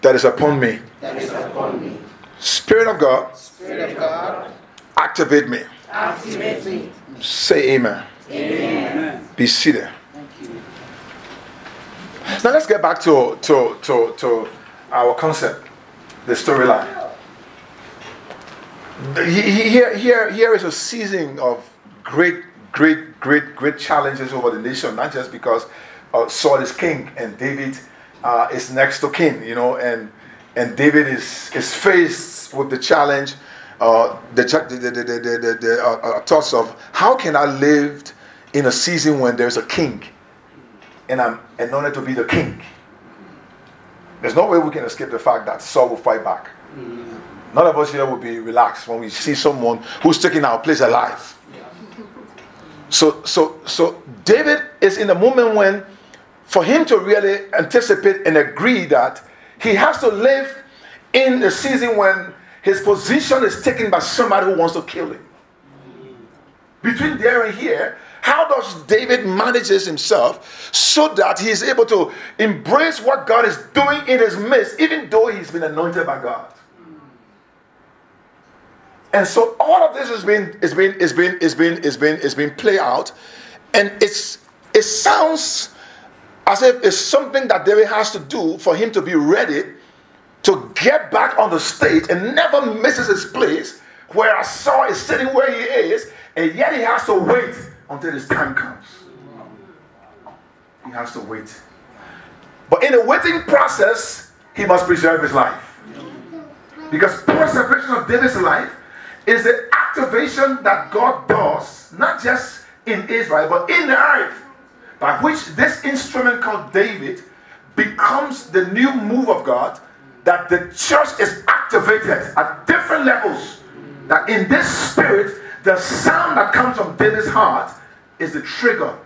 that, is upon me. that is upon me. Spirit of God, Spirit of God activate me. Activate me. Say amen. Amen. Be seated. Thank you. Now let's get back to, to, to, to our concept, the storyline. Here, here, here is a season of great, great, great, great challenges over the nation, not just because uh, Saul is king and David uh, is next to king, you know, and and David is, is faced with the challenge, uh, the the, the, the, the, the uh, thoughts of how can I live in a season when there's a king and I'm anointed to be the king? There's no way we can escape the fact that Saul will fight back. None of us here will be relaxed when we see someone who's taking our place alive. So, so, so David is in a moment when, for him to really anticipate and agree that he has to live in a season when his position is taken by somebody who wants to kill him. Between there and here, how does David manage himself so that he is able to embrace what God is doing in his midst, even though he's been anointed by God? And so all of this has been is been is been is been is been is been played out, and it's it sounds as if it's something that David has to do for him to be ready to get back on the stage and never misses his place. Whereas Saul is sitting where he is, and yet he has to wait until his time comes. He has to wait, but in the waiting process, he must preserve his life, because preservation of David's life is the activation that God does, not just in Israel, but in the earth, by which this instrument called David becomes the new move of God, that the church is activated at different levels, that in this spirit, the sound that comes from David's heart is the trigger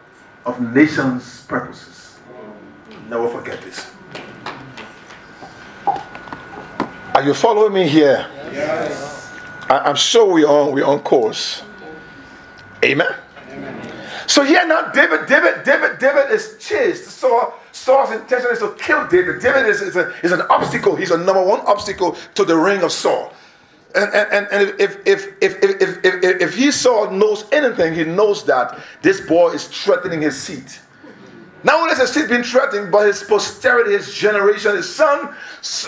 of nations' purposes. Never forget this. Are you following me here? Yes. I'm sure we're on, we're on course. Amen? Amen. So here now, David, David, David, David is chased. Saul, Saul's intention is to kill David. David is, is, a, is an obstacle. He's a number one obstacle to the reign of Saul. And, and, and if, if, if, if, if, if, if he Saul knows anything, he knows that this boy is threatening his seat. Not only is his seed being threatened, but his posterity, his generation, his son,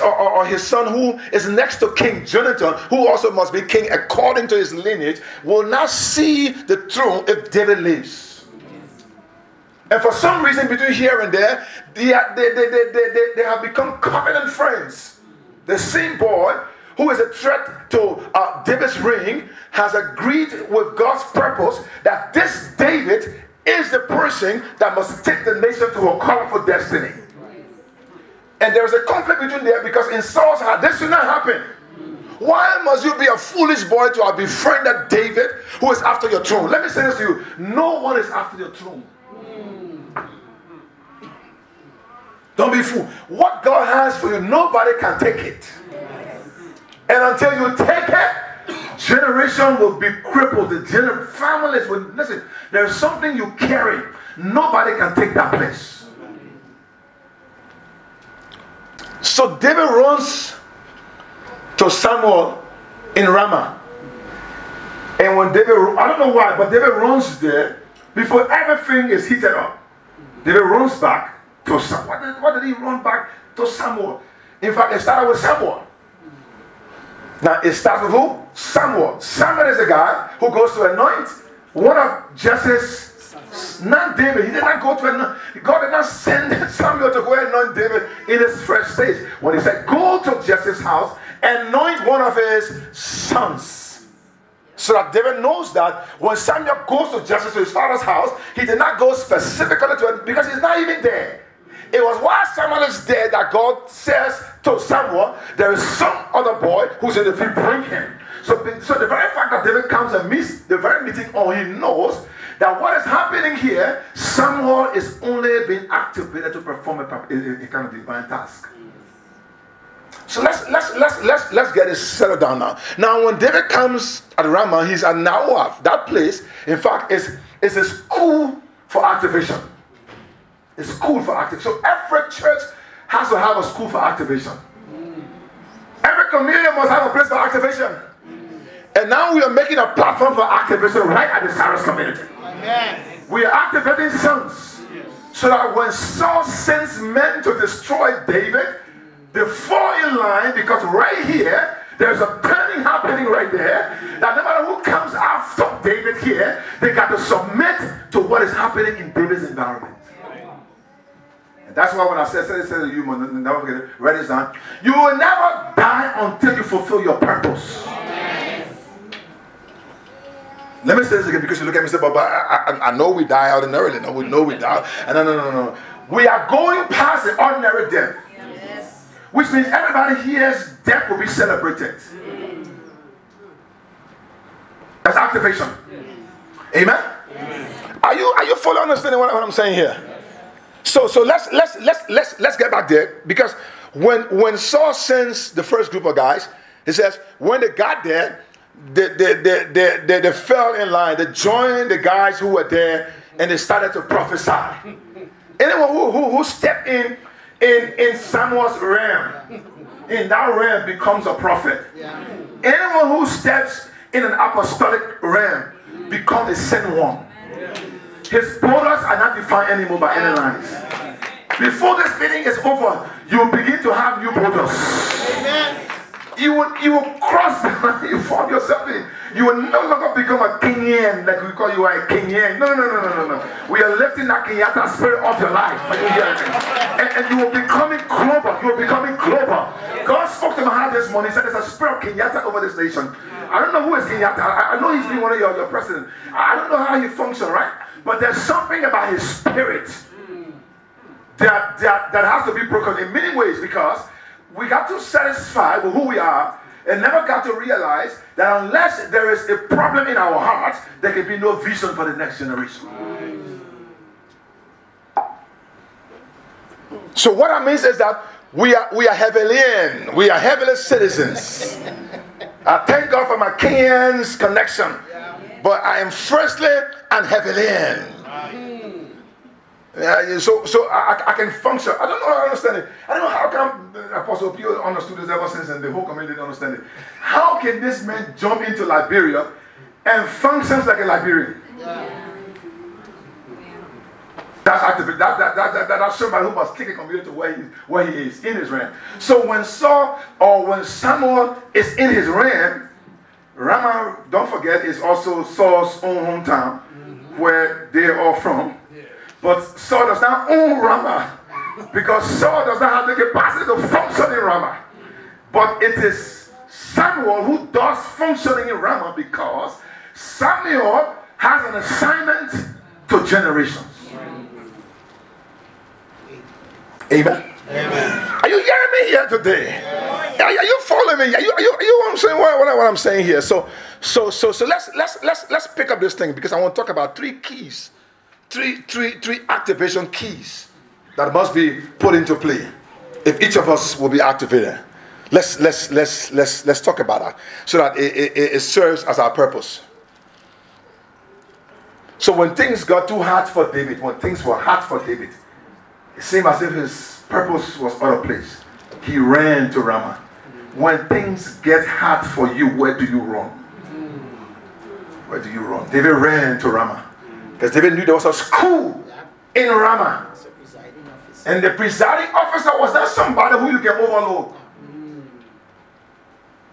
or, or his son who is next to King Jonathan, who also must be king according to his lineage, will not see the throne if David lives. And for some reason, between here and there, they, are, they, they, they, they, they, they have become covenant friends. The same boy who is a threat to uh, David's reign has agreed with God's purpose that this David is the person that must take the nation to a colorful destiny. And there is a conflict between there, because in Saul's heart, this should not happen. Why must you be a foolish boy to have befriended David, who is after your throne? Let me say this to you. No one is after your throne. Don't be fooled. What God has for you, nobody can take it. And until you take it, generation will be crippled. The gener- families will listen. There's something you carry. Nobody can take that place. So David runs to Samuel in Ramah, and when David, I don't know why, but David runs there before everything is heated up. David runs back to Samuel. Why did, why did he run back to Samuel? In fact, it started with Samuel. Now it starts with who? Samuel. Samuel is the guy who goes to anoint one of Jesse's sons, not David. He did not go to anoint. God did not send Samuel to go anoint David in his first stage. When he said, "Go to Jesse's house, anoint one of his sons," so that David knows that when Samuel goes to Jesse to his father's house, he did not go specifically to it because he's not even there. It was while Samuel is there that God says to Samuel, there is some other boy who's in the field, bring him. So, so the very fact that David comes and meets the very meeting, or he knows that what is happening here, Samuel is only being activated to perform a, a, a kind of divine task. So let's let's let's let's let's get it settled down now. Now, when David comes at Ramah, he's at Naioth. That place, in fact, is is a school for activation. a school for activation. So every church has to have a school for activation. Every community must have a place for activation. And now we are making a platform for activation right at the Cyrus community. Amen. We are activating sons. Yes. So that when Saul sends men to destroy David, they fall in line, because right here, there's a planning happening right there. That no matter who comes after David here, they got to submit to what is happening in David's environment. And that's why when I said, said, said to you, never forget it, write this down. You will never die until you fulfill your purpose. Let me say this again, because you look at me and say, but, but I, I, I know we die ordinarily. No, we know we die. And no, no, no, no. We are going past the ordinary death. Yes. Which means everybody here's death will be celebrated. Yes. That's activation. Yes. Amen? Yes. Are you are you fully understanding what, what I'm saying here? Yes. So so let's let's let's let's let's get back there, because when when Saul sends the first group of guys, he says, when they got there, They, they, they, they, they, they fell in line. They joined the guys who were there, and they started to prophesy. Anyone who, who, who stepped in, in in Samuel's realm, in that realm becomes a prophet. Yeah. Anyone who steps in an apostolic realm becomes a sent one. Yeah. His borders are not defined anymore by any lines. Before this meeting is over, you begin to have new borders. Amen. You will, you will cross the line, you form yourself in. You will no longer become a Kenyan, like we call you a Kenyan. No, no, no, no, no, no. We are lifting that Kenyatta spirit off your life. And, and you will be becoming global. You will be becoming global. God spoke to my heart this morning. He said, there's a spirit of Kenyatta over this nation. I don't know who is Kenyatta. I, I know he's been one of your, your presidents. I don't know how he functions, right? But there's something about his spirit that, that, that has to be broken in many ways, because we got too satisfied with who we are and never got to realize that unless there is a problem in our hearts, there can be no vision for the next generation. So what that means is that we are we are heavily in. We are heavily citizens. I thank God for my Kenyan's connection. But I am firstly and heavily in. Yeah, so so I, I can function. I don't know how I understand it. I don't know how come Apostle Pio understood this ever since, and the whole community didn't understand it. How can this man jump into Liberia and functions like a Liberian? Yeah. That's active. That that that that that's somebody who must take a community to where he where he is in his realm. So when Saul or when Samuel is in his realm, Ramah, don't forget, is also Saul's own hometown, mm-hmm. where they are from. But Saul does not own Ramah, because Saul does not have the capacity to function in Ramah. But it is Samuel who does functioning in Ramah, because Samuel has an assignment to generations. Amen. Amen. Are you hearing me here today? Are, are you following me? Are you, are you, are you what I'm saying? What, what, what I'm saying here? So, so, so, so let's let's let's let's pick up this thing, because I want to talk about three keys. Three, three, three activation keys that must be put into play if each of us will be activated. Let's let's let's let's let's talk about that, so that it, it, it serves as our purpose. So when things got too hard for David, when things were hard for David, it seemed as if his purpose was out of place. He ran to Ramah. When things get hard for you, where do you run? Where do you run? David ran to Ramah. Because David knew there was a school in Ramah. And the presiding officer was not somebody who you can overload.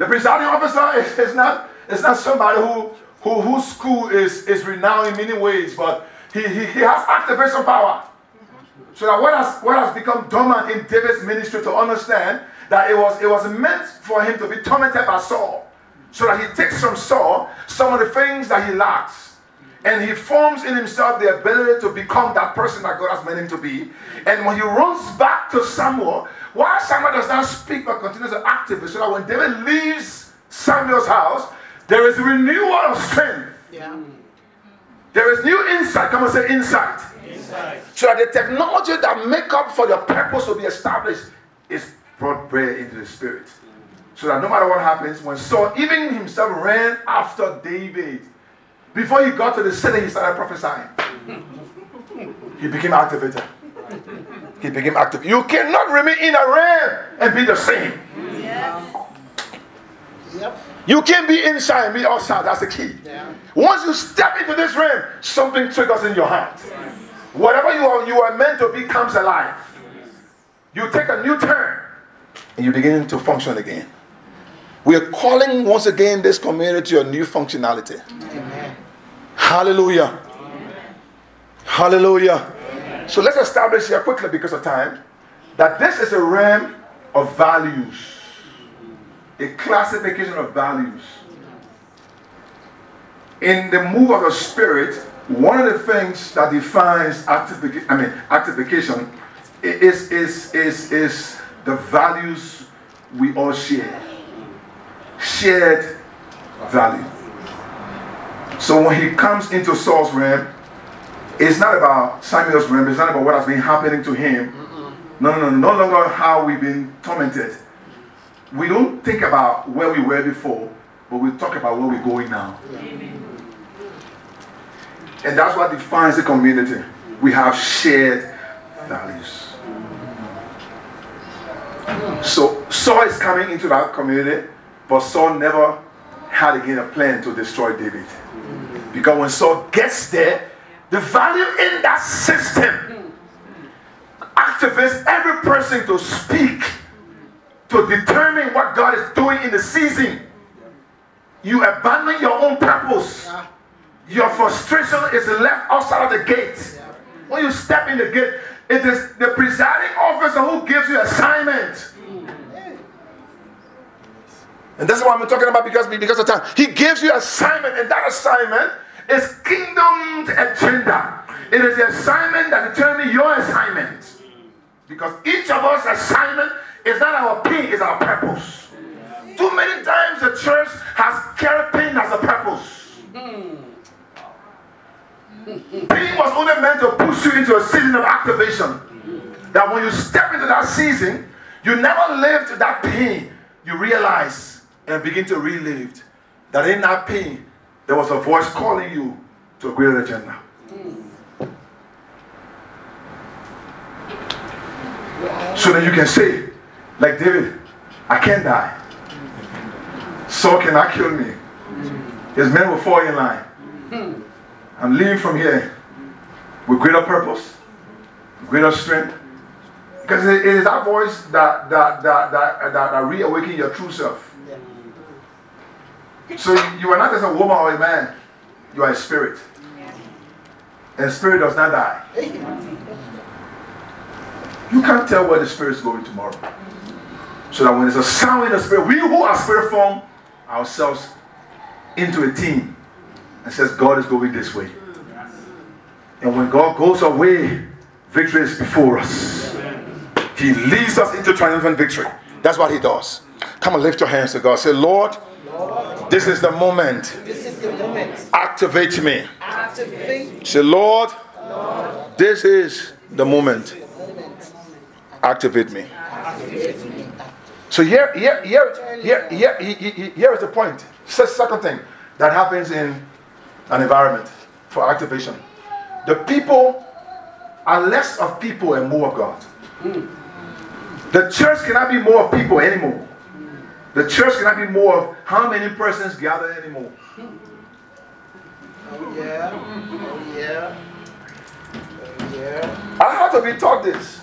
The presiding officer is, is not is not somebody who, who whose school is, is renowned in many ways, but he, he, he has activation power. So that what has what has become dormant in David's ministry, to understand that it was it was meant for him to be tormented by Saul. So that he takes from Saul some of the things that he lacks. And he forms in himself the ability to become that person that God has made him to be. And when he runs back to Samuel, why Samuel does not speak but continues to activate, so that when David leaves Samuel's house, there is renewal of strength. Yeah. There is new insight. Come and say insight. Insight. So that the technology that make up for the purpose to be established is brought prayer into the spirit. So that no matter what happens, when Saul even himself ran after David, before he got to the city, he started prophesying. He became activated. He became active. You cannot remain in a realm and be the same. Yes. Yep. You can't be inside and be outside. That's the key. Yeah. Once you step into this realm, something triggers in your heart. Yes. Whatever you are, you are meant to be comes alive. Yes. You take a new turn and you begin to function again. We are calling once again this community a new functionality. Amen. Hallelujah. Amen. Hallelujah. Amen. So let's establish here quickly, because of time, that this is a realm of values. A classification of values. In the move of the Spirit, one of the things that defines activification, I mean, activification is, is, is, is the values we all share. Shared value. So when he comes into Saul's realm, it's not about Samuel's realm, it's not about what has been happening to him. No, no, no, no longer how we've been tormented. We don't think about where we were before, but we talk about where we're going now. And that's what defines the community. We have shared values. So Saul is coming into that community. But Saul never had again a plan to destroy David. Because when Saul gets there, the value in that system activates every person to speak, to determine what God is doing in the season. You abandon your own purpose. Your frustration is left outside of the gate. When you step in the gate, it is the presiding officer who gives you assignment. And that's what I'm talking about, because, because of time. He gives you assignment, and that assignment is kingdom agenda. It is the assignment that determines your assignment. Because each of us assignment is not our pain, it's our purpose. Too many times the church has carried pain as a purpose. Pain was only meant to push you into a season of activation. That when you step into that season, you never lived that pain. You realize and begin to relive that in that pain there was a voice calling you to a greater agenda. Mm. So that you can say, like David, I can't die. Saul cannot kill me. His men will fall in line. I'm leaving from here with greater purpose, greater strength. Because it is that voice that that that that, that, that reawakens your true self. So you are not just a woman or a man. You are a spirit. And spirit does not die. You can't tell where the spirit is going tomorrow. So that when there's a sound in the spirit, we who are spirit form ourselves into a team and says God is going this way. And when God goes away, victory is before us. He leads us into triumphant victory. That's what he does. Come and lift your hands to God. Say, Lord, Lord, this is the moment. This is the moment. Activate me. Activate. Say, Lord, Lord, this is the moment. Activate me. Activate me. So here, here, here, here, here, here, here is the point. So second thing that happens in an environment for activation. The people are less of people and more of God. The church cannot be more of people anymore. The church cannot be more of how many persons gather anymore. Oh yeah, oh yeah, oh yeah. I had to be taught this.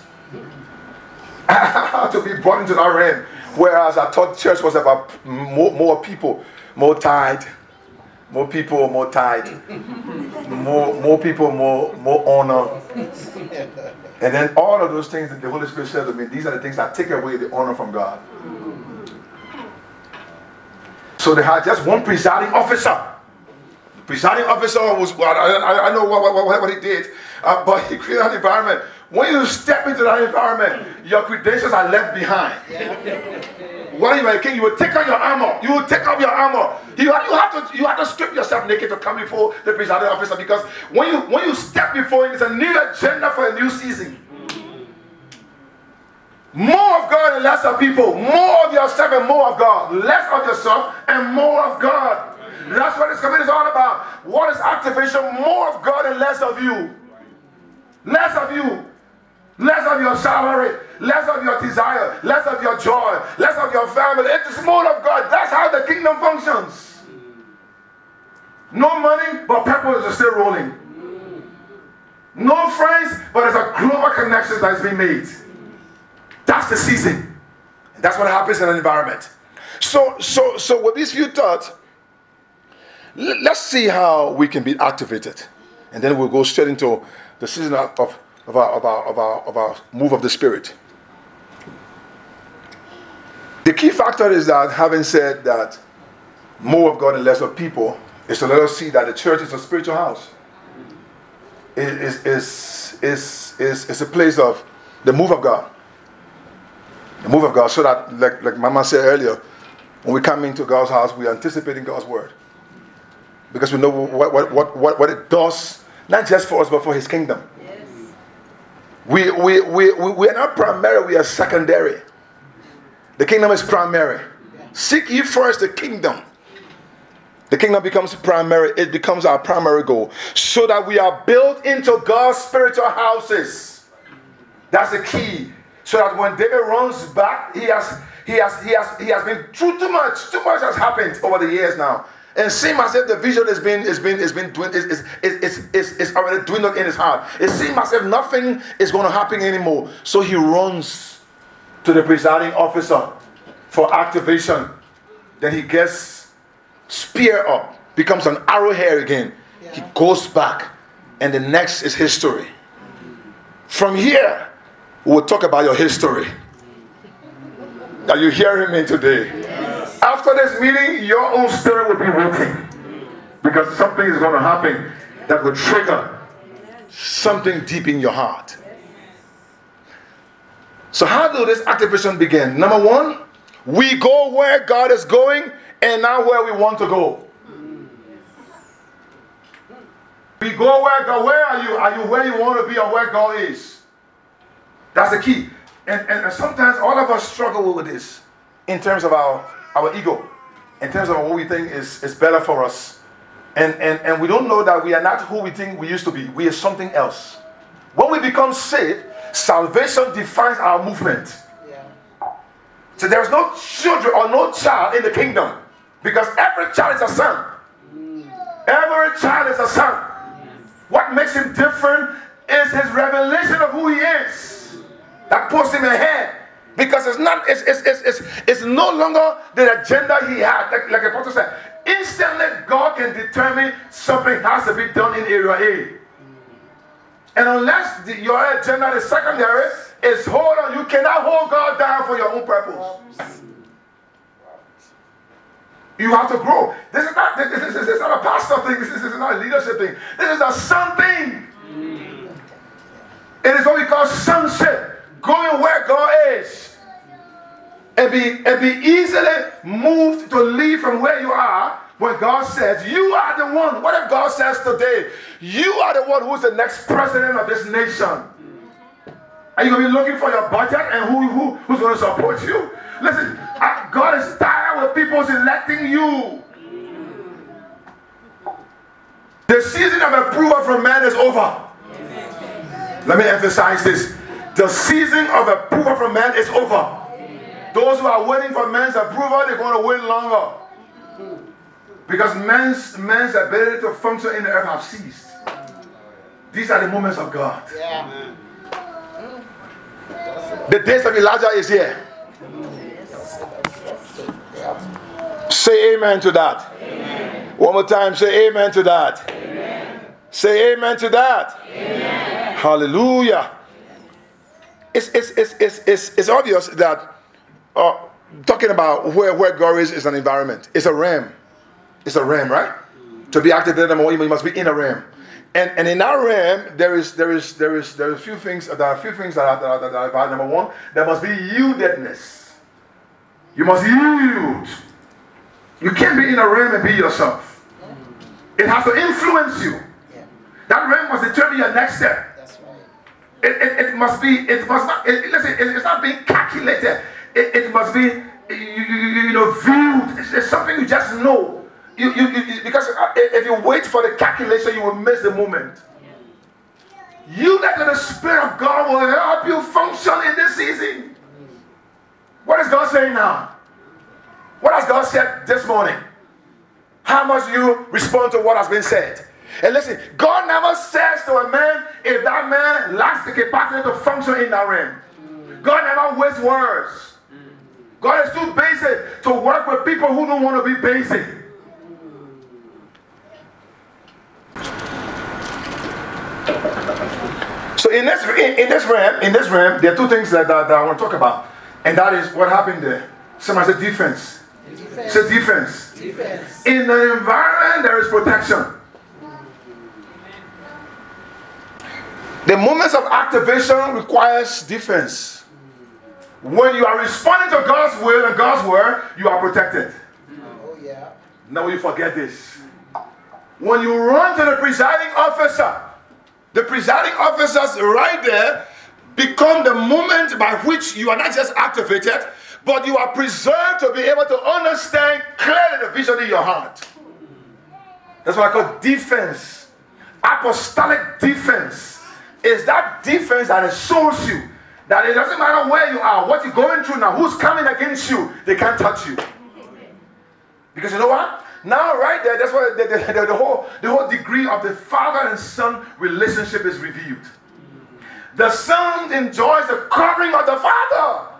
I had to be brought into that realm. Whereas I thought church was about more, more people, more tithe, more people, more tithe, more more people, more more honor. And then all of those things that the Holy Spirit said to me, these are the things that take away the honor from God. So they had just one presiding officer. The presiding officer was, I, I, I know what, what, what he did, uh, but he created an environment. When you step into that environment, your credentials are left behind. Yeah. What are you like, king? You will take on your armor. You will take off your armor. You have, you have to you have to strip yourself naked to come before the presiding officer, because when you when you step before him, it's a new agenda for a new season. More of God and less of people. More of yourself and more of God. Less of yourself and more of God. That's what this community is all about. What is activation? More of God and less of you. Less of you. less of your salary, less of your desire, less of your joy, less of your family. It's more of God. That's how the kingdom functions. No money, but purpose is still rolling. No friends, but there's a global connection that's been made. That's the season. That's what happens in an environment. So, so, so with these few thoughts, let's see how we can be activated, and then we'll go straight into the season of, of, of, our, of, our, of, our, of our move of the Spirit. The key factor is that, having said that, more of God and less of people, is to let us see that the church is a spiritual house. It is is is is is a place of the move of God. The move of God, so that, like like Mama said earlier, when we come into God's house, we are anticipating God's word. Because we know what, what, what, what, what it does, not just for us, but for His kingdom. Yes. We, we, we, we, we are not primary, we are secondary. The kingdom is primary. Yeah. Seek ye first the kingdom. The kingdom becomes primary, it becomes our primary goal. So that we are built into God's spiritual houses. That's the key. So that when David runs back, he has, he has, he has, he has been through too much. Too much has happened over the years now. And seems as if the vision has been, has been, has been, is, is, is, is already dwindled in his heart. It seems as if nothing is going to happen anymore. So he runs to the presiding officer for activation. Then he gets spear up, becomes an arrowhead again. Yeah. He goes back, and the next is history. From here, we'll talk about your history. Are you hearing me today? Yeah. After this meeting, your own spirit will be working, because something is going to happen that will trigger something deep in your heart. So how do this activation begin? Number one, we go where God is going and not where we want to go. We go where God, where are you? Are you where you want to be or where God is? That's the key. And, and, and sometimes all of us struggle with this in terms of our Our ego, in terms of what we think is, is better for us, and, and and we don't know that we are not who we think we used to be. We are something else. When we become saved, salvation defines our movement. Yeah. So there is no children or no child in the kingdom, because every child is a son. Every child is a son. What makes him different is his revelation of who he is. That puts him ahead. Because it's not, it's, it's, it's, it's, it's no longer the agenda he had. Like, like the apostle said, instantly God can determine something has to be done in area A. And unless the, your agenda is secondary, it's hold on. You cannot hold God down for your own purpose. You have to grow. This is not, this, this, this is not a pastor thing. This is, this is not a leadership thing. This is a son thing. It is what we call sonship. Going where God is, and be, and be easily moved to leave from where you are when God says, you are the one. What if God says today, you are the one who is the next president of this nation? Are you going to be looking for your budget and who, who who's going to support you? Listen, God is tired with people electing you. The season of approval from man is over. Let me emphasize this. The season of approval from man is over. Amen. Those who are waiting for man's approval, they're going to wait longer. Because man's, man's ability to function in the earth have ceased. These are the moments of God. Yeah. The days of Elijah is here. Say amen to that. Amen. One more time, say amen to that. Amen. Say amen to that. Amen. Hallelujah. It's, it's, it's, it's, it's, it's obvious that uh, talking about where, where God is is an environment. It's a realm. It's a realm, right? To be activated, you must be in a realm. And and in that realm, there is there is there is there are a few things that are a few things that are, that are, that are about. Number one, there must be yieldedness. You must yield. You can't be in a realm and be yourself. It has to influence you. That realm must determine your next step. It, it, it must be, it must not, it, listen, it, it's not being calculated. It, it must be, you, you, you know, viewed. It's, it's something you just know. You, you, you, because if you wait for the calculation, you will miss the moment. You that the Spirit of God will help you function in this season. What is God saying now? What has God said this morning? How must you respond to what has been said? And listen, God never says to a man if that man lacks the capacity to function in that realm. God never wastes words. God is too basic to work with people who don't want to be basic. So in this in, in this realm, in this realm, there are two things that, that, that I want to talk about, and that is what happened there. Somebody said defense. Defense. Say defense. Defense. In the environment, there is protection. The moments of activation requires defense. When you are responding to God's will and God's word, you are protected. Oh, yeah. Now you forget this. When you run to the presiding officer, the presiding officers right there become the moment by which you are not just activated, but you are preserved to be able to understand clearly the vision in your heart. That's what I call defense. Apostolic defense. Is that defense that assures you that it doesn't matter where you are, what you're going through now, who's coming against you, they can't touch you. Because you know what? Now, right there, that's why the, the, the, the whole the whole degree of the father and son relationship is revealed. The son enjoys the covering of the father.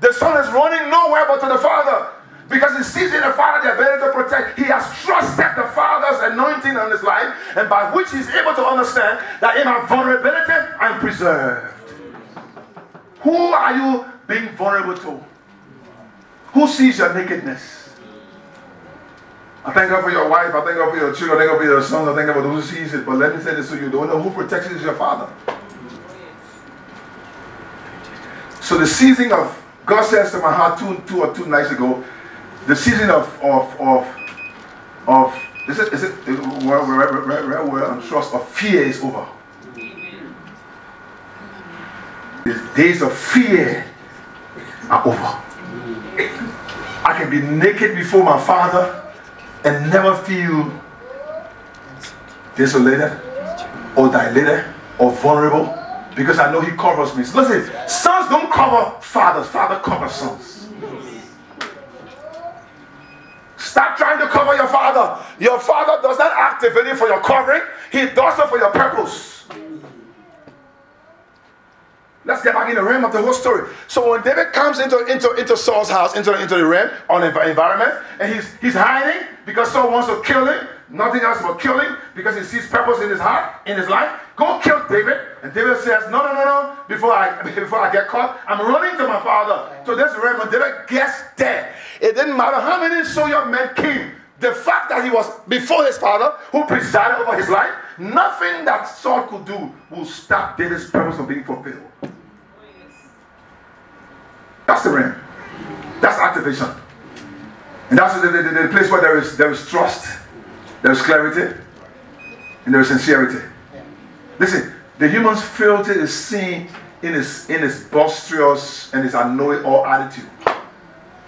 The son is running nowhere but to the father because he sees in the father the ability to protect. He has trusted the father's anointing on his life, and by which he's able to understand that in my vulnerability, I'm preserved. Who are you being vulnerable to? Who sees your nakedness? I thank God for your wife, I thank God for your children, I thank God for your sons, I thank God for those who sees it. But let me say this to you, the one who protects you is your father. So the season of, God says to my heart two, two or two nights ago, the season of, of, of, of is it, is it, where, where, where, where I'm trust of fear is over. The days of fear are over. I can be naked before my father and never feel desolated or dilated or vulnerable because I know he covers me. So listen, sons don't cover fathers, father covers sons. Stop trying to cover your father. Your father does not activate it for your covering. He does it for your purpose. Let's get back in the realm of the whole story. So when David comes into, into, into Saul's house, into, into the realm, on the environment, and he's, he's hiding because Saul wants to kill him, nothing else but kill him, because he sees purpose in his heart, in his life. Go kill David. And David says, no, no, no, no, before I, before I get caught, I'm running to my father. So this realm, when David gets there, it didn't matter how many soldier men came. The fact that he was before his father, who presided over his life, nothing that Saul could do will stop David's purpose from being fulfilled. That's the realm. That's activation. And that's the, the, the place where there is there is trust, there is clarity, and there is sincerity. Yeah. Listen, the human's frailty is seen in his in his boisterous and his annoy-all attitude.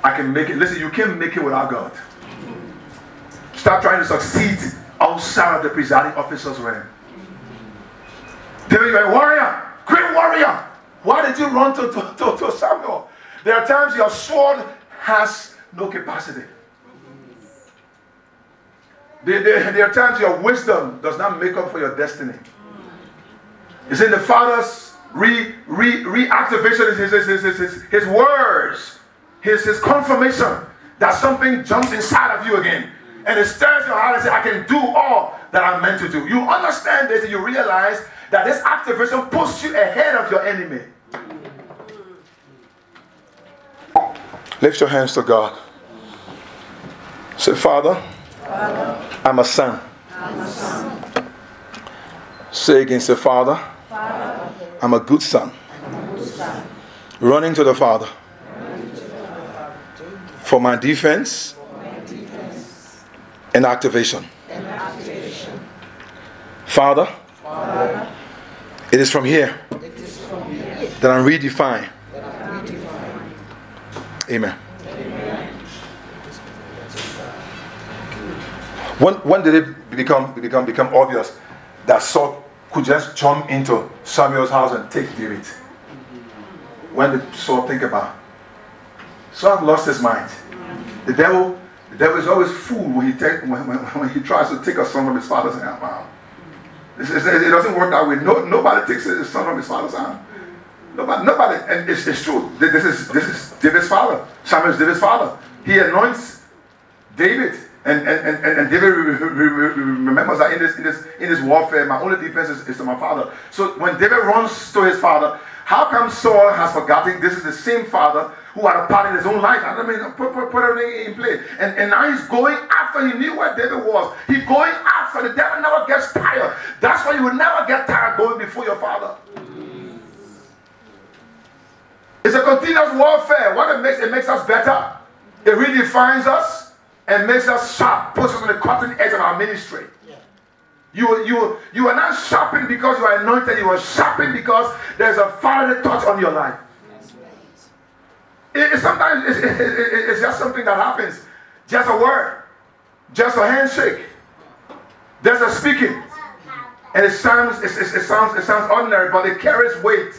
I can make it. Listen, you can't make it without God. Stop trying to succeed outside of the presiding officer's realm. David, you're a warrior, great warrior. Why did you run to, to, to, to Samuel? There are times your sword has no capacity. There, there, there are times your wisdom does not make up for your destiny. It's in the Father's re, re, reactivation, his, his, his, his, his, his words, his, his confirmation that something jumps inside of you again. And it stirs your heart and says, I can do all that I'm meant to do. You understand this and you realize that this activation puts you ahead of your enemy. Lift your hands to God. Say, Father, Father. I'm a son. I'm a son. Say again, say, Father, Father. I'm a good son. I'm a good son. Running to the Father. Running to the Father. For my defense, For my defense. And, activation. and activation. Father, Father. It is from here, is from here. That I'm redefined. Amen. Amen. When, when did it become, become, become obvious that Saul could just jump into Samuel's house and take David when the Saul think about it. Saul lost his mind. The devil, the devil is always fooled when he take, when, when, when he tries to take a son from his father's hand. Wow. It's, it's, it doesn't work that way. No, nobody takes a son from his father's hand. Nobody, nobody, and it's, it's true. This is this is David's father. Samuel is David's father. He anoints David, and and, and, and David remembers that in this in this in this warfare, my only defense is, is to my father. So when David runs to his father, how come Saul has forgotten this is the same father who had a part in his own life? I mean, put, put, put everything in play. And, and now he's going after, he knew where David was. He's going after, the devil never gets tired. That's why you will never get tired going before your father. It's a continuous warfare. What it makes, it makes us better. It redefines us and makes us sharp, puts us on the cutting edge of our ministry. You, you, you are not shopping because you are anointed. You are shopping because there's a fatherly touch on your life. That's right. It, it, sometimes it's, it, it, it's just something that happens. Just a word. Just a handshake. There's a speaking. And it sounds, it, it, it sounds, it sounds ordinary, but it carries weight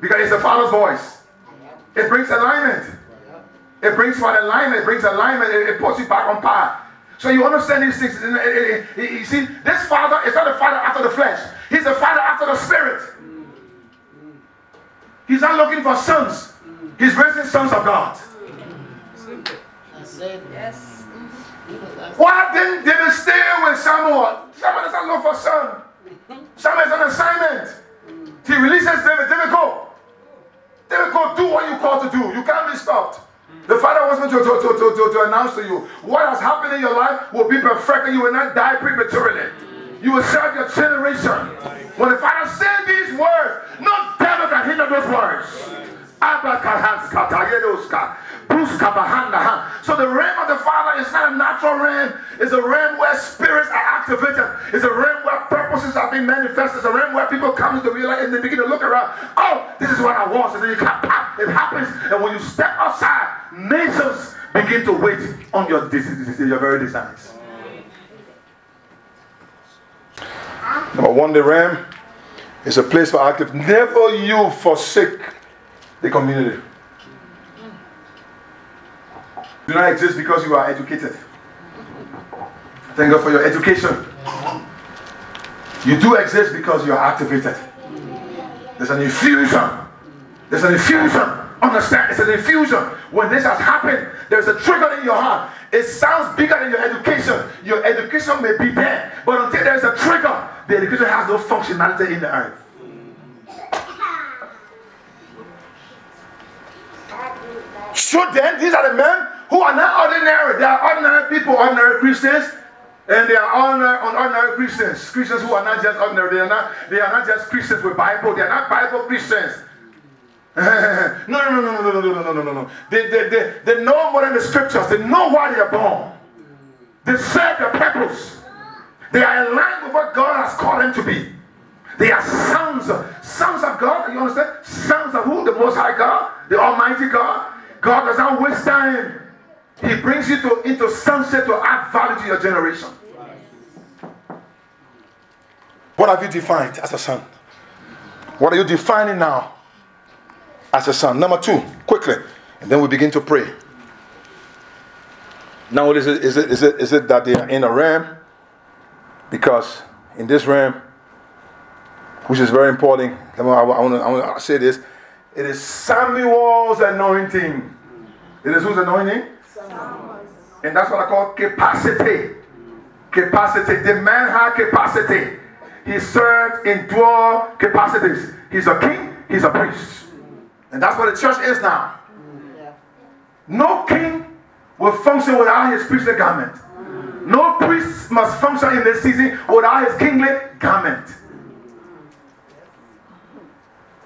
because it's the father's voice. It brings alignment. It brings what alignment. It brings alignment. It, it puts you back on path. So you understand these things. You see, this father is not a father after the flesh. He's a father after the spirit. He's not looking for sons. He's raising sons of God. Yes. Why didn't David stay with Samuel? Samuel doesn't look for son. Samuel is on assignment. He releases David. David, go. David, go. Do what you called to do. You can't be stopped. The Father wants me to, to, to, to, to announce to you what has happened in your life will be perfected. You will not die prematurely. You will serve your generation. When the Father said these words, no devil can hinder those words. So the realm of the Father is not a natural realm. It's a realm where spirits are activated. It's a realm where purposes are being manifested. It's a realm where people come to realize and they begin to look around. Oh, this is what I want. And then you can't pop. It happens. And when you step outside, nations begin to wait on your, your very designs. Number one, the realm is a place for active. Never you forsake the community. You do not exist because you are educated. Thank God for your education. You do exist because you are activated. There's an infusion. There's an infusion. Understand? It's an infusion. When this has happened, there's a trigger in your heart. It sounds bigger than your education. Your education may be there, but until there's a trigger, the education has no functionality in the earth. So then, these are the men who are not ordinary. They are ordinary people, ordinary Christians, and they are ordinary, ordinary Christians. Christians who are not just ordinary. They are not, they are not just Christians with Bible. They are not Bible Christians. no, no, no, no, no, no, no, no, no, no. They, they, they, they know more than the scriptures. They know why they are born. They serve their purpose. They are aligned with what God has called them to be. They are sons, sons of God. You understand? Sons of who? The Most High God, the Almighty God. God does not waste time. He brings you to, into sunset to add value to your generation. What have you defined as a son? What are you defining now as a son? Number two, quickly, and then we begin to pray. Now, is it, is it, is it, is it that they are in a realm? Because in this realm, which is very important, I want to, I want to say this, it is Samuel's anointing. It is whose anointing? Samuel's. And that's what I call capacity. Capacity. The man had capacity. He served in dual capacities. He's a king, he's a priest. And that's what the church is now. No king will function without his priestly garment. No priest must function in this season without his kingly garment.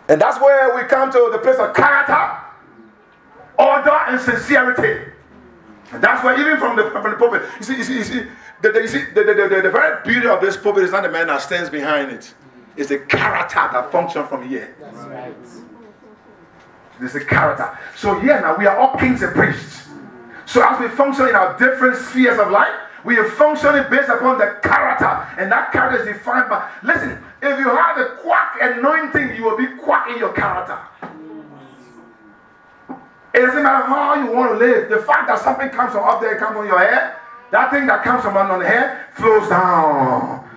And that's where we come to the place of character, order, and sincerity. And that's where even from the, from the pulpit, you see, you see, you see, the, the, you see the, the, the, the very beauty of this pulpit is not the man that stands behind it. It's the character that functions from here. That's right. It's the character. So here now, we are all kings and priests. So as we function in our different spheres of life, We are functioning based upon the character, and that character is defined by. Listen, if you have a quack anointing, you will be quack in your character. It doesn't matter how you want to live. The fact that something comes from up there, it comes on your head, that thing that comes from on the head flows down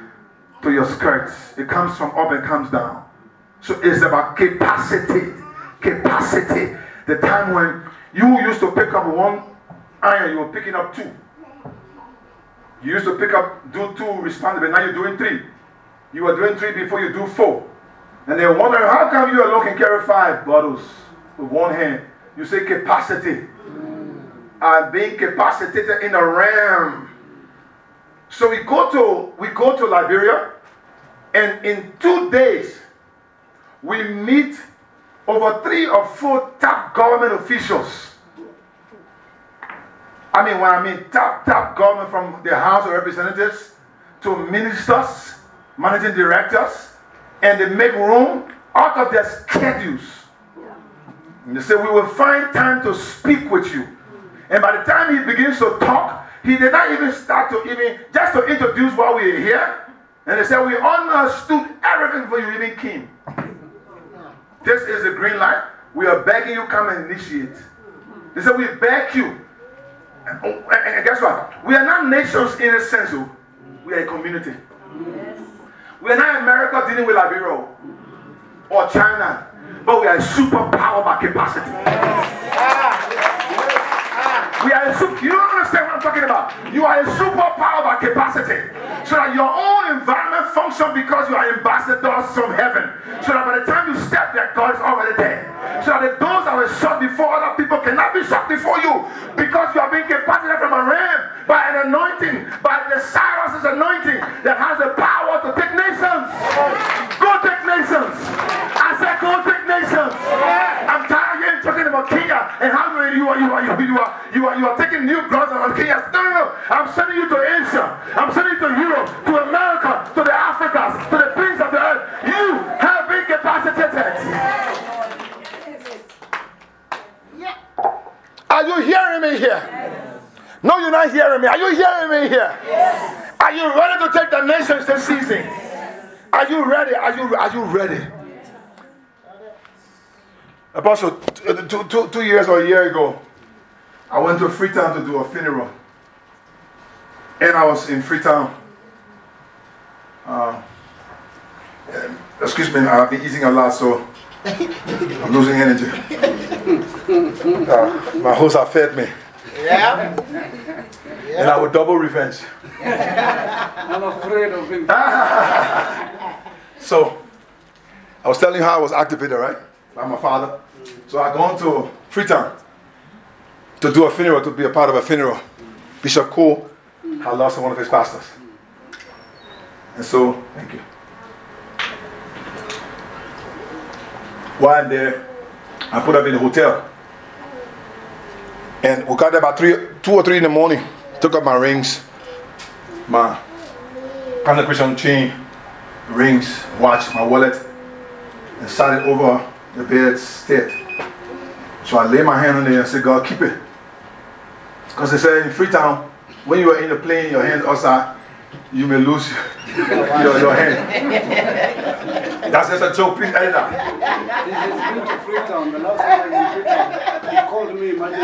to your skirts. It comes from up and comes down. So it's about capacity. Capacity. The time when you used to pick up one iron, you were picking up two. You used to pick up, do two responded, but now you're doing three. You were doing three before you do four. And they're wondering, how come you alone can carry five bottles with one hand? You say capacity. I'm being capacitated in a realm. So we go to we go to Liberia, and in two days we meet over three or four top government officials. I mean, when I mean top, top government, from the House of Representatives to ministers, managing directors, and they make room out of their schedules. And they say, we will find time to speak with you. And by the time he begins to talk, he did not even start to even, just to introduce why we are here. And they said, we understood everything for you even came. This is the green light. We are begging you, come and initiate. They said, we beg you. And, oh, and, and guess what? We are not nations in a sense. We are a community. Yes. We are not America dealing with Liberia or China. But we are a superpower by capacity. Yes. Ah. We are a super, you don't understand what I'm talking about. You are a superpower by capacity. So that your own environment functions because you are ambassadors from heaven. So that by the time you step there, God is already there. So that those that were shot before other people cannot be shot before you, because you are being capacitated from a realm by an anointing, by the Cyrus' anointing that has the power to take nations. Go take nations. I said go take nations. I'm tired of you talking about Kenya and how you are, you are, you are, you are, you are, you are taking new grounds on Kenya. No, no, no. I'm sending you to Asia. I'm sending you to Europe, to America, to the Africas, to the things of the earth. You have been capacitated. Yeah. Are you hearing me here? Yes. No, you're not hearing me. Are you hearing me here? Yes. Are you ready to take the nations this season? Yes. Are you ready? Are you are you ready? Yes. Apostle, two, two, two, two years or a year ago, I went to Freetown to do a funeral. And I was in Freetown. Uh, excuse me, I've been eating a lot, so I'm losing energy. Uh, my hosts have fed me. Yeah. Yeah. And I will double revenge. I'm afraid of him. So, I was telling you how I was activated, right? By my father. So I gone to Freetown to do a funeral, to be a part of a funeral. Bishop Cole had lost one of his pastors. And so, thank you. While I'm there, I put up in the hotel. And we got there about three, two or three in the morning. Took up my rings, my consecration chain, rings, watch, my wallet, and sat it over the bedstead. So I laid my hand on there and said, God, keep it. Because they said in Freetown, when you are in the plane, your hands outside, you may lose your, your hand. That's just a joke. Please edit that. This is Freetown. The last time in Freetown, you called me.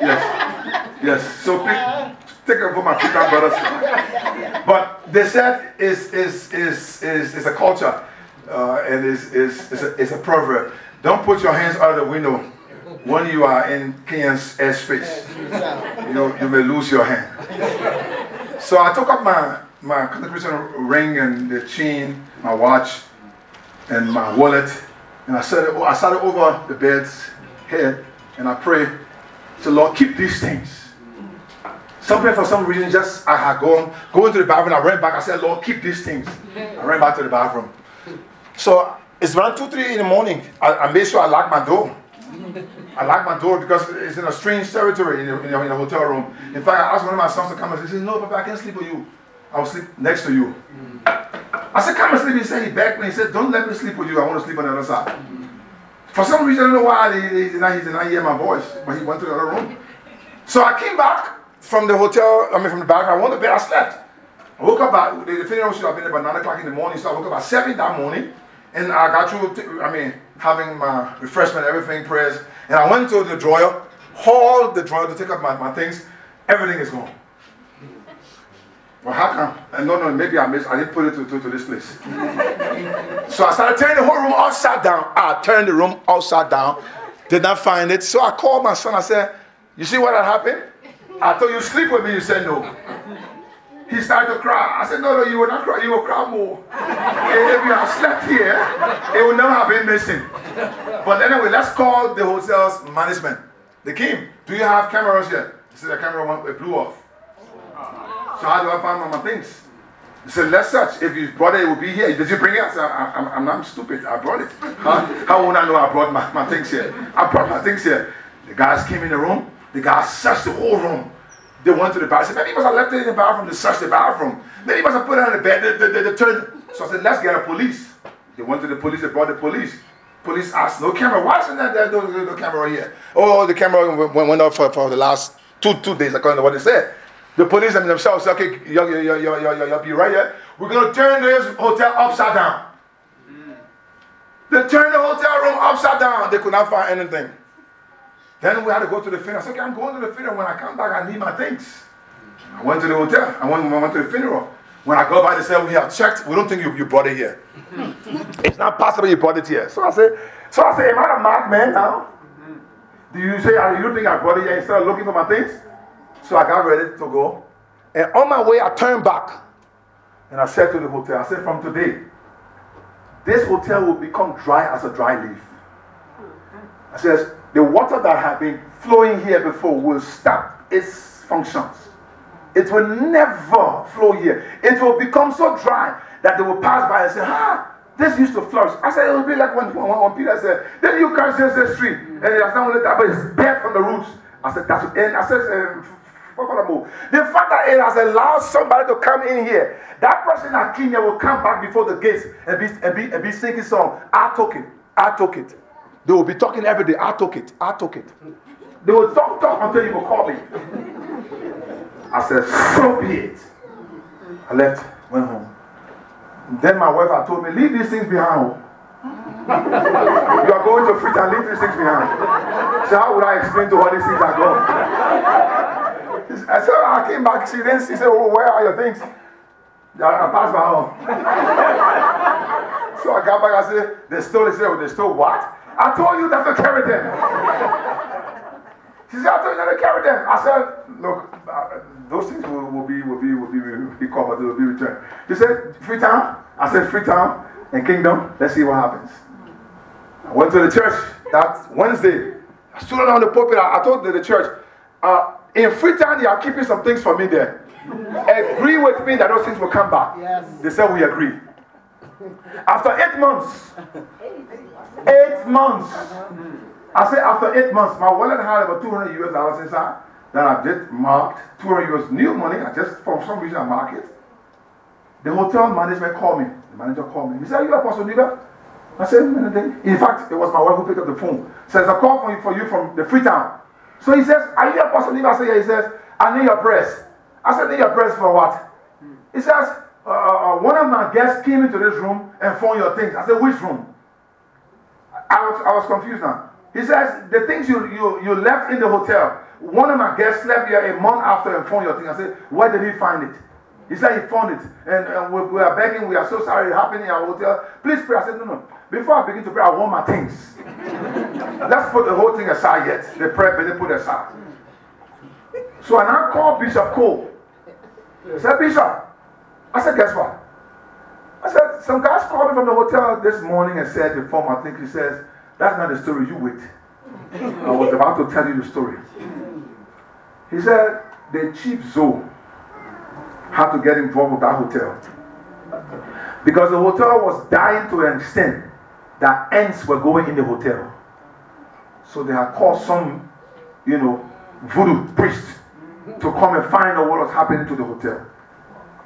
Yes. Yes. So please take it for my Freetown brothers. But they said is is is is is a culture, uh, and is is is a, is a proverb. Don't put your hands out of the window when you are in Kenya's airspace. You know you may lose your hand. So I took up my, my consecration ring and the chain, my watch, and my wallet, and I set it, I set it over the bed's head, and I prayed, so Lord, keep these things. Something for some reason, just I had gone, going to the bathroom, I ran back, I said, Lord, keep these things. I ran back to the bathroom. So it's around two, three in the morning, I, I made sure I locked my door. I locked my door because it's in a strange territory in a, in, a, in a hotel room. In fact, I asked one of my sons to come and he said, no, Papa, I can't sleep with you. I'll sleep next to you. Mm-hmm. I said, come and sleep. He said, he begged me. He said, don't let me sleep with you. I want to sleep on the other side. Mm-hmm. For some reason, I don't know why, he, he, did not, he did not hear my voice, but he went to the other room. So I came back from the hotel, I mean from the back, I went to bed, I slept. I woke up at, the funeral should have been about nine o'clock in the morning, so I woke up at seven that morning, and I got through, I mean, having my refreshment, everything, prayers, and I went to the drawer, hauled the drawer to take up my, my things, everything is gone. Well, how come? And no, no, maybe I missed, I didn't put it to, to, to this place. So I started turning the whole room upside down. I turned the room upside down, did not find it, so I called my son, I said, you see what had happened? I told you, sleep with me, you said no. He started to cry. I said, no, no, you will not cry. You will cry more. If you have slept here, it would never have been missing. But anyway, let's call the hotel's management. They came. Do you have cameras here? He said, the camera went, it blew off. So how do I find all my things? He said, let's search. If you brought it, it will be here. Did you bring it? I said, I'm, I'm, I'm stupid. I brought it. How, how would I know I brought my, my things here? I brought my things here. The guys came in the room. The guys searched the whole room. They went to the bathroom. Maybe he must have left it in the bathroom. They searched the bathroom. Maybe he must have put it on the bed. They, they, they, they turned. So I said, let's get a police. They went to the police. They brought the police. Police asked, no camera. Why isn't there no, no, no camera here? Oh, the camera went, went off for, for the last two two days, according to what they said. The police and themselves said, okay, you'll you, you, you, you, you be right here. We're going to turn this hotel upside down. Mm. They turned the hotel room upside down. They could not find anything. Then we had to go to the funeral. I said, okay, I'm going to the funeral. When I come back, I need my things. I went to the hotel. I went, I went to the funeral. When I go by, they said, we have checked. We don't think you, you brought it here. It's not possible you brought it here. So I said, so I said, am I a mad man now? Do you say, you don't think I brought it here instead of looking for my things? So I got ready to go. And on my way, I turned back. And I said to the hotel, I said, from today, this hotel will become dry as a dry leaf. I said, the water that had been flowing here before will stop its functions. It will never flow here. It will become so dry that they will pass by and say, ah, this used to flourish. I said, it will be like when, when, when Peter said, then you curse this tree, and it has not only that, but it's bare from the roots. I said, that's what, and I said, um, the fact that it has allowed somebody to come in here, that person at Kenya will come back before the gates and be, and be, and be singing song, I took it, I took it. They will be talking every day. I took it. I took it. They will talk, talk until you will call me. I said, so be it. I left, went home. Then my wife had told me, leave these things behind. You are going to Freetown, leave these things behind. So how would I explain to her these things are gone? I said, I came back. She then she said, oh, where are your things? I passed my home. So I got back. I said, they stole. They said, they stole what? I told you not to carry them. She said, I told you not to carry them. I said, look, uh, those things will, will be will be will be will be covered, they will be returned. She said, Freetown? I said, Freetown and Kingdom, let's see what happens. I went to the church that Wednesday. I stood on the pulpit. I told the church, uh, in Freetown, they are keeping some things for me there. Agree with me that those things will come back. Yes. They said, we agree. After eight months, eight months, I said after eight months, my wallet had about two hundred U S dollars inside that I did marked, two hundred U S new money, I just, for some reason I marked it. The hotel management called me, the manager called me, he said, are you Apostle Neufville? I said, anything. In fact, it was my wife who picked up the phone. Says, I called for you, for you from the Freetown. So he says, are you Apostle Neufville? I said, yeah. He says, I need your prayers. I said, need your prayers for what? He says, Uh, one of my guests came into this room and found your things. I said, which room? I was, I was confused now. He says, the things you, you, you left in the hotel, one of my guests slept here a month after and found your things. I said, where did he find it? He said, he found it. And, and we, we are begging, we are so sorry it happened in our hotel. Please pray. I said, no, no. Before I begin to pray, I want my things. Let's put the whole thing aside yet. The prayer, but they put it aside. So I now called Bishop Cole. I said, Bishop, I said, guess what? I said, some guys called me from the hotel this morning and said, the form, I think he says, that's not the story, you wait. I was about to tell you the story. He said, the Chief Zoe had to get involved with that hotel. Because the hotel was dying to an extent that ants were going in the hotel. So they had called some, you know, voodoo priest to come and find out what was happening to the hotel.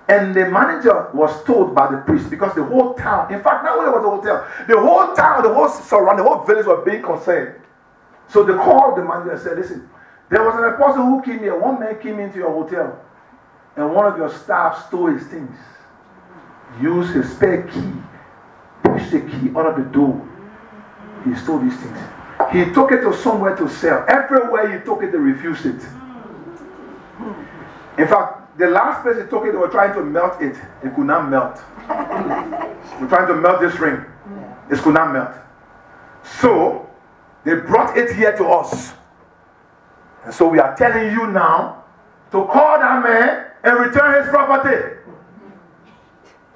And the manager was told by the priest because the whole town, in fact, not only was the hotel, the whole town, the whole surrounding, the whole village was being concerned. So they called the manager and said, listen, There was an apostle who came here. One man came into your hotel and one of your staff stole his things. Used his spare key, pushed the key under the door. He stole these things. He took it to somewhere to sell. Everywhere he took it, they refused it. In fact, the last place he took it, they were trying to melt it. It could not melt. We're trying to melt this ring. It could not melt. So, they brought it here to us. And so we are telling you now to call that man and return his property.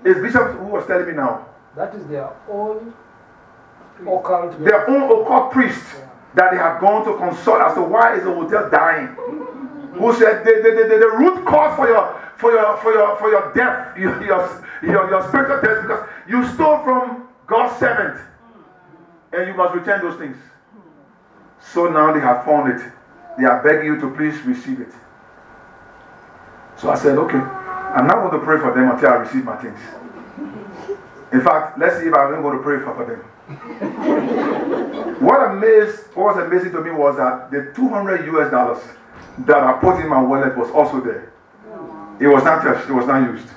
It's Bishop who was telling me now. That is their own occult. Their own occult priest that they have gone to consult as to why is the hotel dying. Who said the, the, the, the root cause for your for your for your for your death, your your your, your spiritual death, because you stole from God's servant, and you must return those things. So now they have found it. They are begging you to please receive it. So I said, okay, I'm not going to pray for them until I receive my things. In fact, let's see if I'm going to pray for them. What amazed, what was amazing to me was that the two hundred U S dollars that I put in my wallet was also there. It was not touched, it was not used.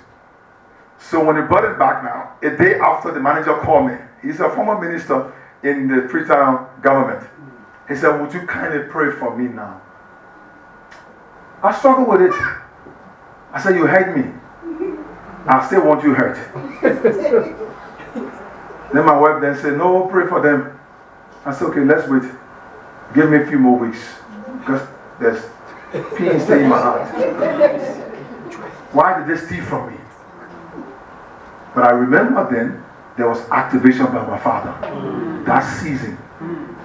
So when they brought it back now, a day after, the manager called me. He's a former minister in the Freetown government. He said, would you kindly pray for me now? I struggled with it. I said, you hurt me. I still want you hurt. Then my wife then said, no, pray for them. I said, okay, let's wait. Give me a few more weeks. Because there's pain staying in my heart. Why did they steal from me? But I remember then, there was activation by my father. That season.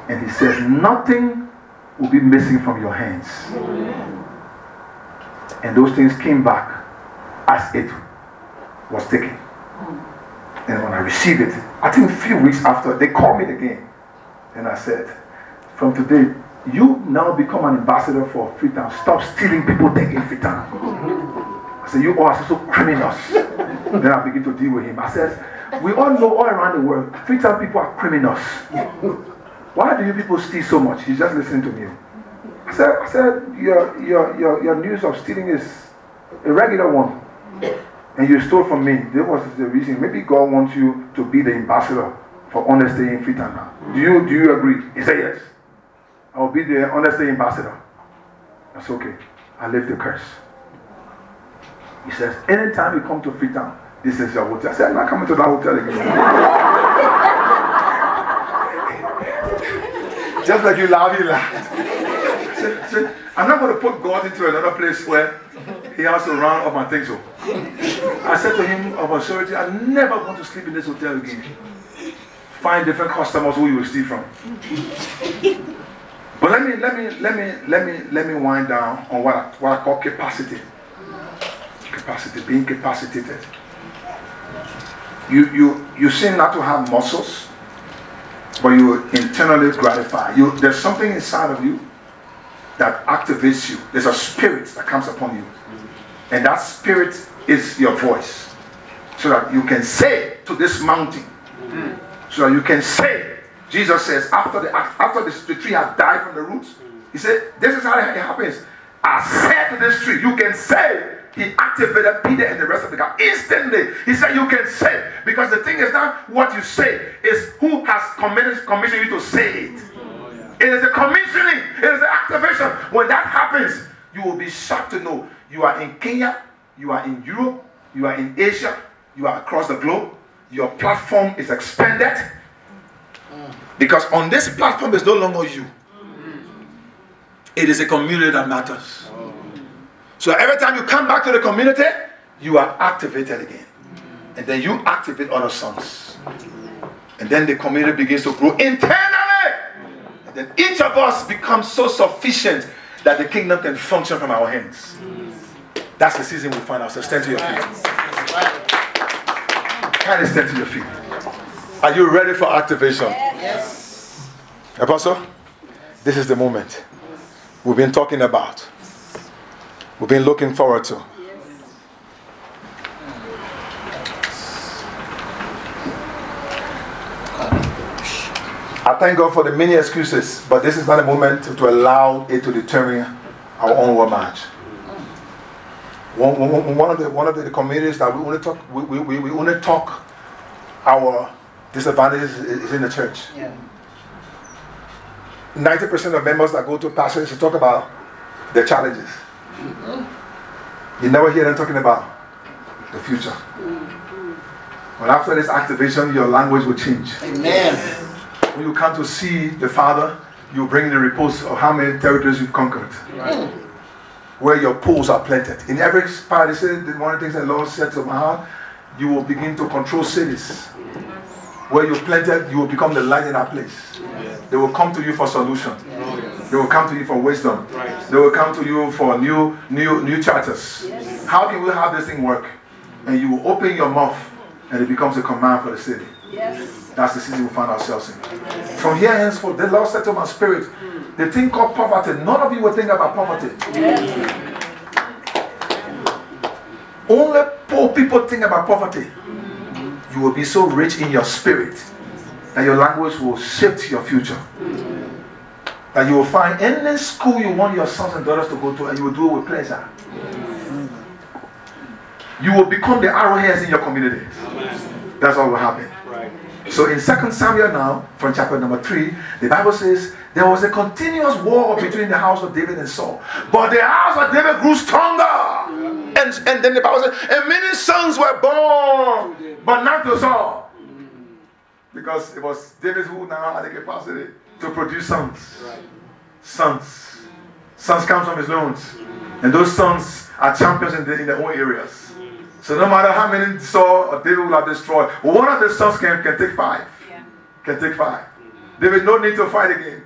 And he says, nothing will be missing from your hands. And those things came back as it was taken. And when I received it, I think a few weeks after, they called me again. And I said, from today, you now become an ambassador for Freetown. Stop stealing people taking Freetown. I said, you all are so criminals. Then I begin to deal with him. I said, we all know all around the world, Freetown people are criminals. Why do you people steal so much? He's just listening to me. I said, I said your, your, your, your news of stealing is a regular one. And you stole from me. That was the reason. Maybe God wants you to be the ambassador for honesty in Freetown now. Do you, do you agree? He said, yes. I'll be the honesty ambassador. That's okay. I lift the curse. He says, anytime you come to Freetown, this is your hotel. I said, I'm not coming to that hotel again. Just like you laugh, you laugh. Said, said, I'm not going to put God into another place where he has to round up my things up. I said to him, of authority, I never want to sleep in this hotel again. Find different customers who you will steal from. But let me, let me, let me, let me, let me wind down on what I, what I call capacity. Capacity, being capacitated. You, you, you seem not to have muscles, but you internally gratify. You, there's something inside of you that activates you. There's a spirit that comes upon you. And that spirit is your voice. So that you can say to this mountain. So that you can say, Jesus says, after the after the, the tree had died from the roots, he said, this is how it happens. I said to this tree, you can say. He activated Peter and the rest of the guy instantly. He said, you can say. Because the thing is not what you say, is who has commissioned you to say it. It is a commissioning. It is an activation. When that happens, you will be shocked to know you are in Kenya, you are in Europe, you are in Asia, you are across the globe. Your platform is expanded. Because on this platform is no longer you. It is a community that matters. So every time you come back to the community, you are activated again. And then you activate other sons. And then the community begins to grow internally. And then each of us becomes so sufficient that the kingdom can function from our hands. That's the season we find ourselves. Stand to your feet. Kindly stand to your feet. Are you ready for activation? Yes. Apostle, this is the moment we've been talking about. We've been looking forward to. Yes. I thank God for the many excuses, but this is not a moment to, to allow it to determine our own march. One, one, one of the one of the communities that we only talk we, we, we only talk our disadvantages is in the church. Yeah. ninety percent of members that go to pastors to talk about their challenges. Mm-hmm. You never hear them talking about the future. Mm-hmm. But after this activation, your language will change. Amen. When you come to see the Father, you bring the reports of how many territories you've conquered. Right. Mm-hmm. Where your poles are planted. In every part, one of the things the Lord said to my heart, you will begin to control cities. Where you planted, you will become the light in that place. Yes. They will come to you for solution. Yes. They will come to you for wisdom. Right. They will come to you for new, new, new charters. Yes. How can we have this thing work? And you will open your mouth, and it becomes a command for the city. Yes. That's the city we find ourselves in. Yes. From here henceforth, the Lord said to my spirit, mm. the thing called poverty. None of you will think about poverty. Yes. Only poor people think about poverty. You will be so rich in your spirit that your language will shift your future. Mm-hmm. That you will find any school you want your sons and daughters to go to, and you will do it with pleasure. Mm-hmm. You will become the arrowheads in your community. Amen. That's what will happen. Right. So in Second Samuel now, from chapter number three, the Bible says, there was a continuous war between the house of David and Saul. But the house of David grew stronger. And, and then the Bible says, and many sons were born, but not to Saul. Because it was David who now had the capacity to produce sons. Sons. Sons come from his loins. And those sons are champions in, the, in their own areas. So no matter how many Saul or David would have destroyed, one of the sons can, can take five. Can take five. David, no need to fight again.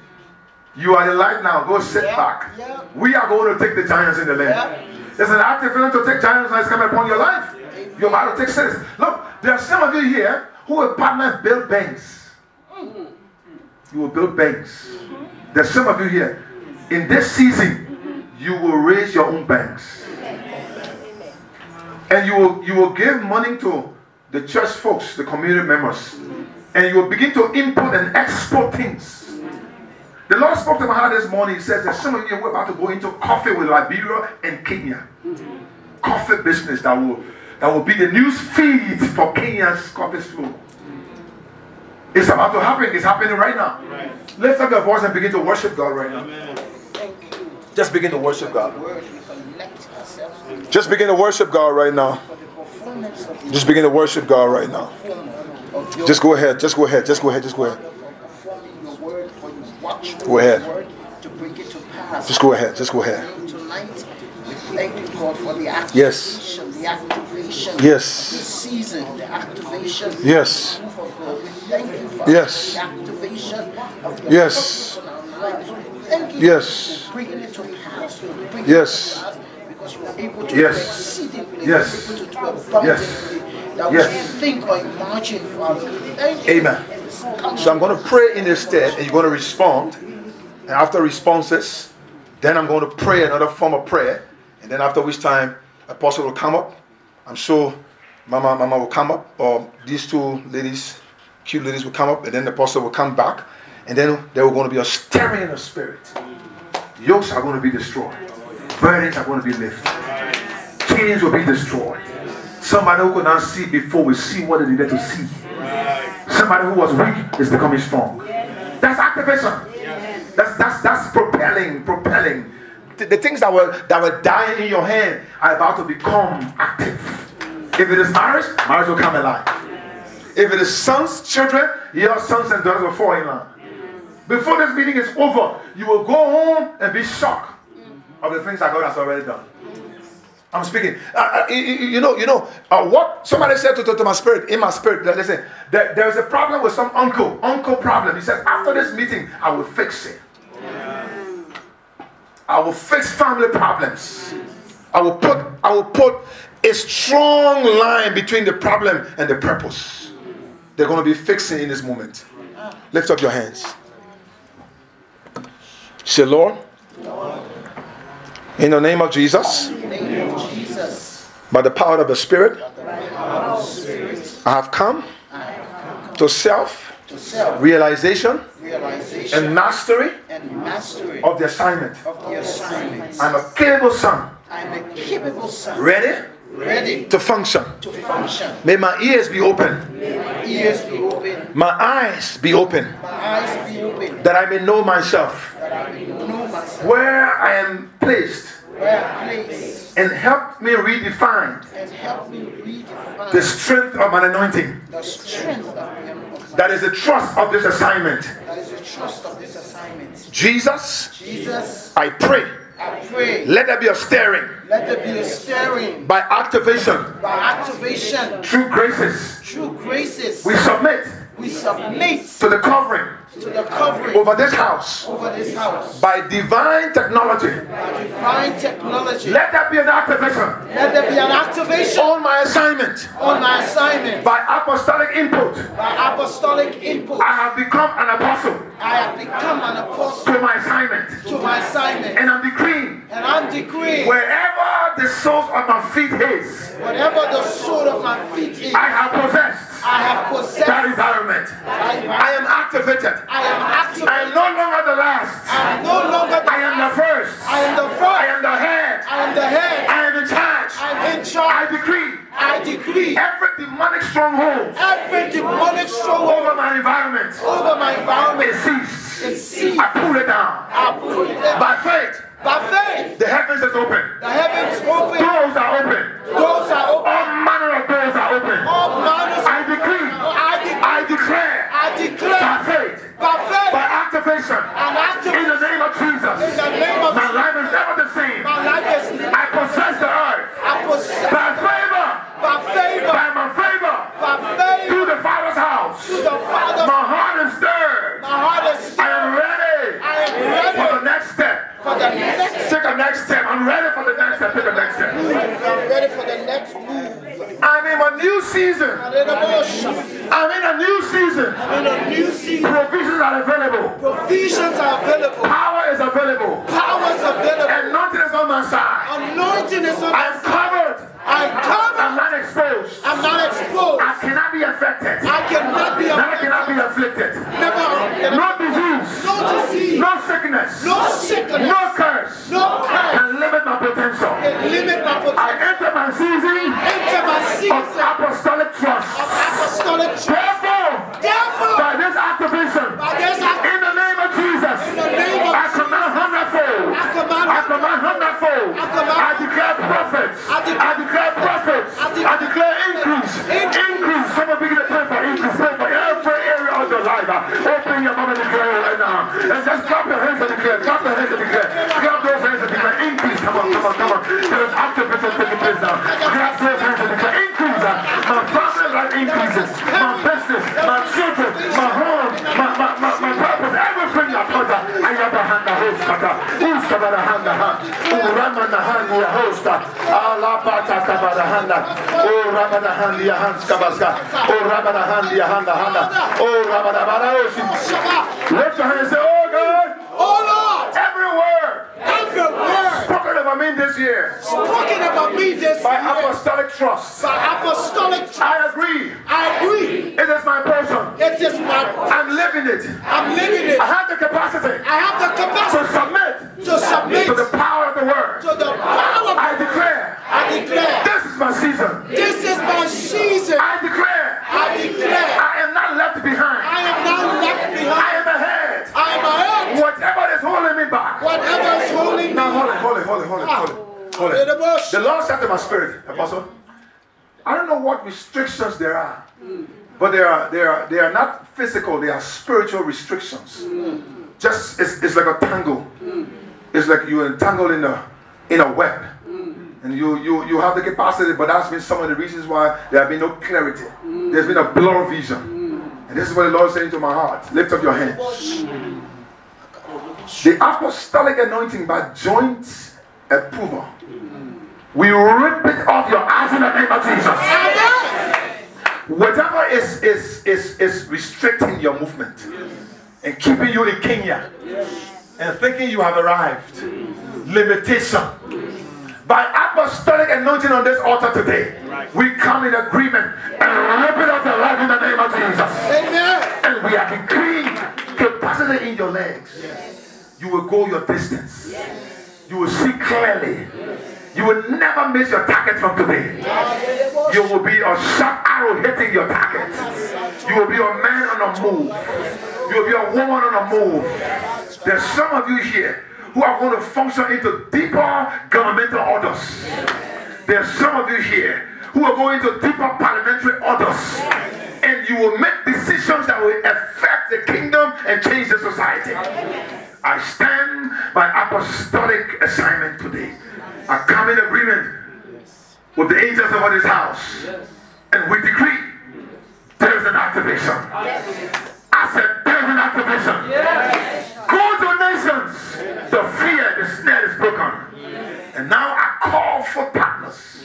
You are the light now. Go sit yeah, back. Yeah. We are going to take the giants in the land. Yeah. There's an active feeling to take giants that is coming upon your life. Yeah. You're about to take cities. Look, there are some of you here who will partner and build banks. Mm-hmm. You will build banks. Mm-hmm. There's some of you here. In this season, mm-hmm. you will raise your own banks. Mm-hmm. And you will, you will give money to the church folks, the community members. Mm-hmm. And you will begin to import and export things. The Lord spoke to my heart this morning. He says that some of you are about to go into coffee with Liberia and Kenya. Mm-hmm. Coffee business that will that will be the news feed for Kenya's coffee flow. Mm-hmm. It's about to happen. It's happening right now. Right. Lift up your voice and begin to worship God right now. Amen. Thank you. Just begin to worship God. Just begin to worship God right now. Just begin to worship God right now. Just go ahead. Just go ahead. Just go ahead. Just go ahead. Go ahead. Just go ahead. Just go ahead. Yes. Yes. Yes. Yes. Yes. Yes. Yes. Yes. Yes. Yes. Yes. Think or imagine. Amen. So I'm going to pray in this stead, and you're going to respond. And after responses, then I'm going to pray another form of prayer. And then after which time, Apostle will come up. I'm sure Mama, Mama will come up, or these two ladies, cute ladies, will come up, and then the Apostle will come back. And then there will going to be a stirring of spirit. Yokes are going to be destroyed. Burdens are going to be lifted. Chains will be destroyed. Somebody who could not see before will see what they needed to see. Somebody who was weak is becoming strong. Yes. That's activation. Yes. That's that's that's propelling, propelling. The, the things that were that were dying in your hand are about to become active. If it is marriage, marriage will come alive. Yes. If it is sons, children, your sons and daughters will fall in line. Yes. Before this meeting is over, you will go home and be shocked of the things that God has already done. I'm speaking. Uh, uh, you, you know, you know uh, what somebody said to, to, to my spirit, in my spirit. Listen, there, there is a problem with some uncle, uncle problem. He said, after this meeting, I will fix it. Yeah. I will fix family problems. I will put, I will put a strong line between the problem and the purpose. They're going to be fixing in this moment. Lift up your hands. Say, Lord, Lord. In the name of Jesus. By the power of the Spirit, I have come to self realization realization and mastery, and mastery of the assignment. Of the assignment. I'm a capable son. I'm a capable son. Ready? Ready to function. To function. May my ears be open. May my ears be open. My eyes be open. My eyes be open. That I may know myself. That I may know myself. Where I am placed. Where I am placed. And help me redefine. And help me redefine. The strength of my anointing. The strength of my anointing. That is the trust of this assignment. That is the trust of this assignment. Jesus. Jesus. I pray. I pray. Let there be a stirring. Let there be a stirring. By activation. By activation. True graces. True graces. We submit. We submit. To the covering. To the covering. Over this house. Over this house. By divine technology. By divine technology. Let there be an activation. Let there be an activation. On my assignment. On my assignment. By apostolic input. By apostolic input. I have become an apostle. I have become an apostle to my assignment. To my assignment. And I'm decreeing. And I'm decreeing. Wherever the soles of my feet is. Whatever the sole of my feet is. I have possessed. I have possessed that environment. I, I am activated. I am activated. I am no longer the last. I am no longer the last. I am the first. I am the first. I am the head. I am the head. I am in charge. I am in charge. I decree. I decree every demonic stronghold, every demonic stronghold over my environment, over my environment, it ceases. I pull it down. I pull it down. By faith. By faith, the heavens is open. The heavens open. Doors are open. Doors are open. All manner of doors are open. All manners. I decree. I decree. I declare. I declare. By faith. By faith. By activation. And activation. In the name of Jesus. In the name of Jesus. My life is never the same. My life is. I possess the earth. I possess. By favor. By favor. By my favor. By favor. To the Father's house. To the Father's. My heart is stirred. My heart is stirred. I am ready. I am ready for the next step. For the next Take a next step. I'm ready for the next step. Take a next step. I'm ready for the next move. I'm in a new season. I'm in a new season. I'm in a new season. Provisions are available. Provisions are available. Power is available. Power is available. Anointing is on my side. Anointing is on my side. I'm covered. I'm covered. I'm not exposed. I'm not exposed. I cannot be affected. I cannot be affected. I cannot be afflicted. Never. No disease. No disease. No sickness. No sickness. No curse. No curse. Can limit my potential. Can limit my potential. I enter my season. Enter my season. Of apostolic trust. Of apostolic trust. Therefore. Therefore. By this activation. By this activation. In the name of Jesus. In the name of I Jesus. Command hundredfold. I command. I command hundredfold. I command. I declare prophets. I declare, I declare prophets. I declare, I declare increase. Increase. Increase. Someone begin to pray for increase. Pray for every area of your life. Open your mouth and declare right now. And just clap your hands and declare. Clap your hands and declare. Grab those hands and declare increase. Come on, come on, come on. There is activation taking place now. Grab those hands and declare increase. My family life increases. My business, my children, my home, my my my, my purpose, everything I put out. I got the hand, the host, kata. Who's the hand, the hand, the hand? Oh, Ramah, the hand, the host. Allah, bata, kaba, the hand. Oh, Ramah, the hand, the hand, kabaska. Oh, Ramah, the hand, the hand, the hand. Oh, Ramah, the hand, the host. Lift your hand and say, oh God. Oh Lord. Every word. Every word. Spoken about me this year. Spoken about me this year. By apostolic trust. By apostolic trust. I agree. I agree. It is my portion. It is my portion. I'm living it. I'm living it. I have the capacity. I have the capacity. To submit. To submit. To the power of the word. To the power of the word. I declare. I declare. This is my season. This is my season. I declare. I declare. I am not left behind. I am not left behind. I am ahead. I am ahead. Whatever is holding me back. Whatever is holding me back. Now hold it, hold it, hold it, hold it, hold it. Hold it. The Lord said to my spirit, Apostle, I don't know what restrictions there are, but they are they are they are not physical. They are spiritual restrictions. Just it's, it's like a tangle. It's like you're entangled in a in a web, and you you you have the capacity, but that's been some of the reasons why there have been no clarity. There's been a blur vision, and this is what the Lord is saying to my heart. Lift up your hands. The apostolic anointing by joint approval. We rip it off your eyes in the name of Jesus. Amen. Whatever is, is, is, is restricting your movement, yes, and keeping you in Kenya, yes, and thinking you have arrived, yes, limitation. Yes. By apostolic anointing on this altar today, right, we come in agreement, yes, and rip it off your life in the name of Jesus. Amen. And we are decreeing capacity in your legs, yes, you will go your distance. Yes. You will see clearly. Yes. You will never miss your target from today. Yes. You will be a sharp arrow hitting your target. You will be a man on a move. You will be a woman on a move. There's some of you here who are going to function into deeper governmental orders. There's some of you here who are going to deeper parliamentary orders. And you will make decisions that will affect the kingdom and change the society. I stand by apostolic assignment today. I come in agreement with the angels of this house, and we decree there is an activation. I said there is an activation. Go to nations. The fear, the snare is broken. And now I call for partners.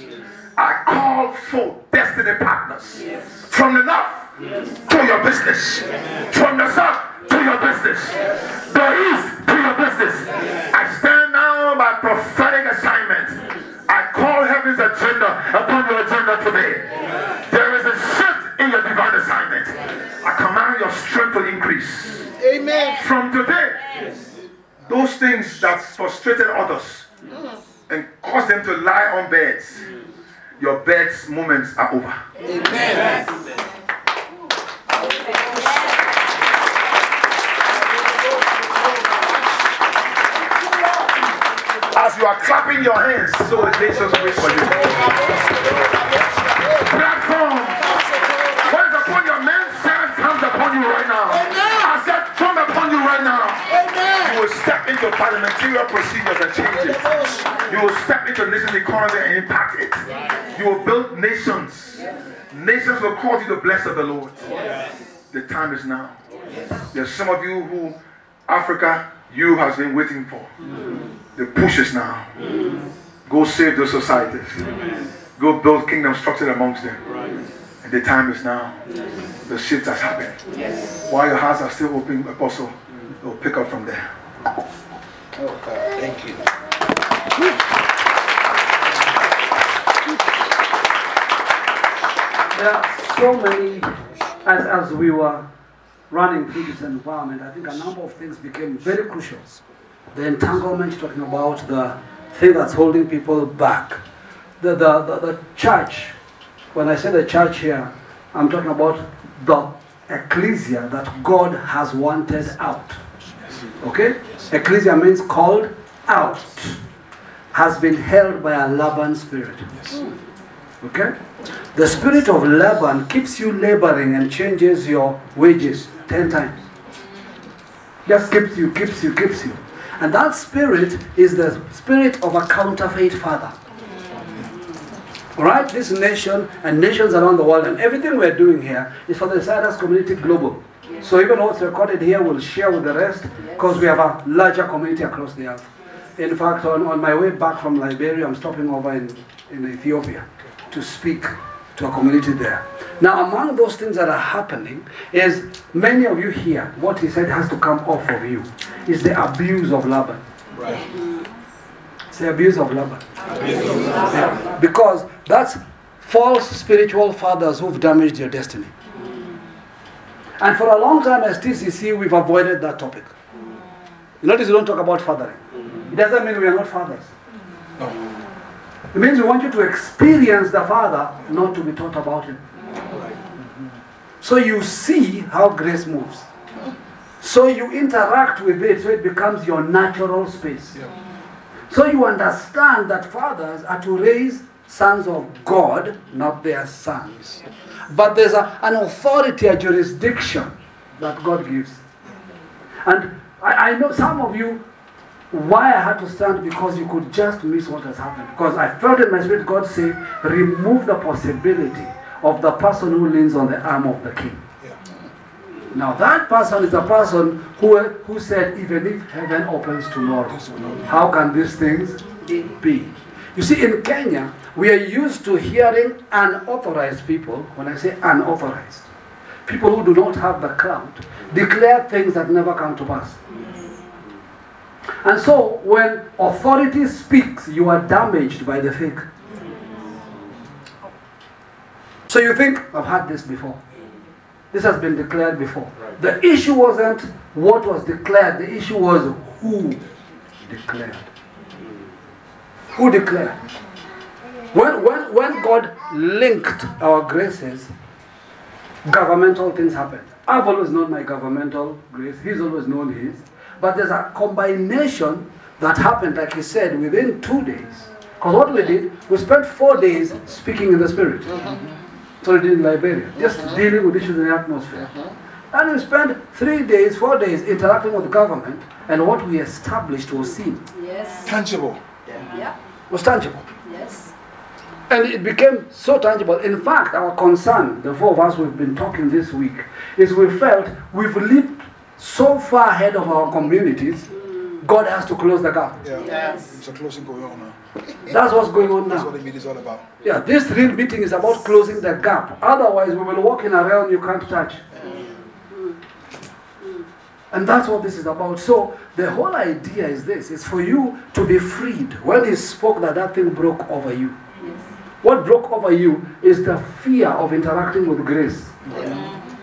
I call for destiny partners. From the north to your business. From the south to your business. The east to your business. I stand now by prophetic assignment. I call heaven's agenda upon your agenda today. There is a shift in your divine assignment. I command your strength to increase. Amen. From today, those things that frustrated others and caused them to lie on beds, your bed's moments are over. Amen. As you are clapping your hands, so the nations wait for you. Platform, what is upon your man servant comes upon you right now. I said, come upon you right now. You will step into parliamentary procedures and change it. You will step into nation's economy and impact it. You will build nations. Nations will cause you the blessing of the Lord. The time is now. There's some of you who Africa, you has been waiting for. The push is now. Mm. Go save those societies. Amen. Go build kingdom structure amongst them. Right. And the time is now. Yes. The shift has happened. Yes. While your hearts are still open, Apostle, mm. We'll pick up from there. Oh, God. Thank you. There are so many, as, as we were running through this environment, I think a number of things became very crucial. The entanglement, talking about the thing that's holding people back. The, the, the, the church, when I say the church here, I'm talking about the ecclesia that God has wanted out. Okay? Ecclesia means called out. Has been held by a Laban spirit. Okay? The spirit of Laban keeps you laboring and changes your wages ten times. Just keeps you, keeps you, keeps you. And that spirit is the spirit of a counterfeit father. Right? This nation and nations around the world and everything we're doing here is for the Cyrus community global. So even what's recorded here, we'll share with the rest because we have a larger community across the earth. In fact, on, on my way back from Liberia, I'm stopping over in, in Ethiopia to speak to a community there. Now, among those things that are happening is many of you here, what he said has to come off of you, is the abuse of Laban. Right. It's the abuse of Laban. Abuse of Laban. Yeah. Because that's false spiritual fathers who've damaged your destiny. And for a long time as T C C, we've avoided that topic. You notice we don't talk about fathering. It doesn't mean we are not fathers. No. It means we want you to experience the Father, not to be taught about Him. So you see how grace moves. So you interact with it, so it becomes your natural space. Yeah. So you understand that fathers are to raise sons of God, not their sons. But there's a, an authority, a jurisdiction that God gives. And I, I know some of you, why I had to stand, because you could just miss what has happened. Because I felt in my spirit God say, remove the possibility of the person who leans on the arm of the king. Yeah. Now that person is the person who, who said, even if heaven opens tomorrow, how can these things be? You see, in Kenya, we are used to hearing unauthorized people, when I say unauthorized, people who do not have the clout, declare things that never come to pass. And so, when authority speaks, you are damaged by the fake. So you think, I've had this before. This has been declared before. Right. The issue wasn't what was declared. The issue was who declared. Who declared? When, when, when God linked our graces, governmental things happened. I've always known my governmental grace. He's always known his. But there's a combination that happened, like he said, within two days. Because what we did, we spent four days speaking in the Spirit. Mm-hmm. So we did in Liberia, just mm-hmm. dealing with issues in the atmosphere. Mm-hmm. And we spent three days, four days interacting with the government, and what we established was seen. Yes. Tangible. Yeah. Yeah. It was tangible. Yes. And it became so tangible. In fact, our concern, the four of us we've been talking this week, is we felt we've leaped so far ahead of our communities, God has to close the gap. Yeah. Yes. It's a closing going on now. That's what's going on now. That's what the meeting is all about. Yeah, this real meeting is about closing the gap. Otherwise, we will walk in a realm you can't touch. Mm. And that's what this is about. So the whole idea is this. It's for you to be freed. When he spoke that, that thing broke over you. Yes. What broke over you is the fear of interacting with grace. Yeah.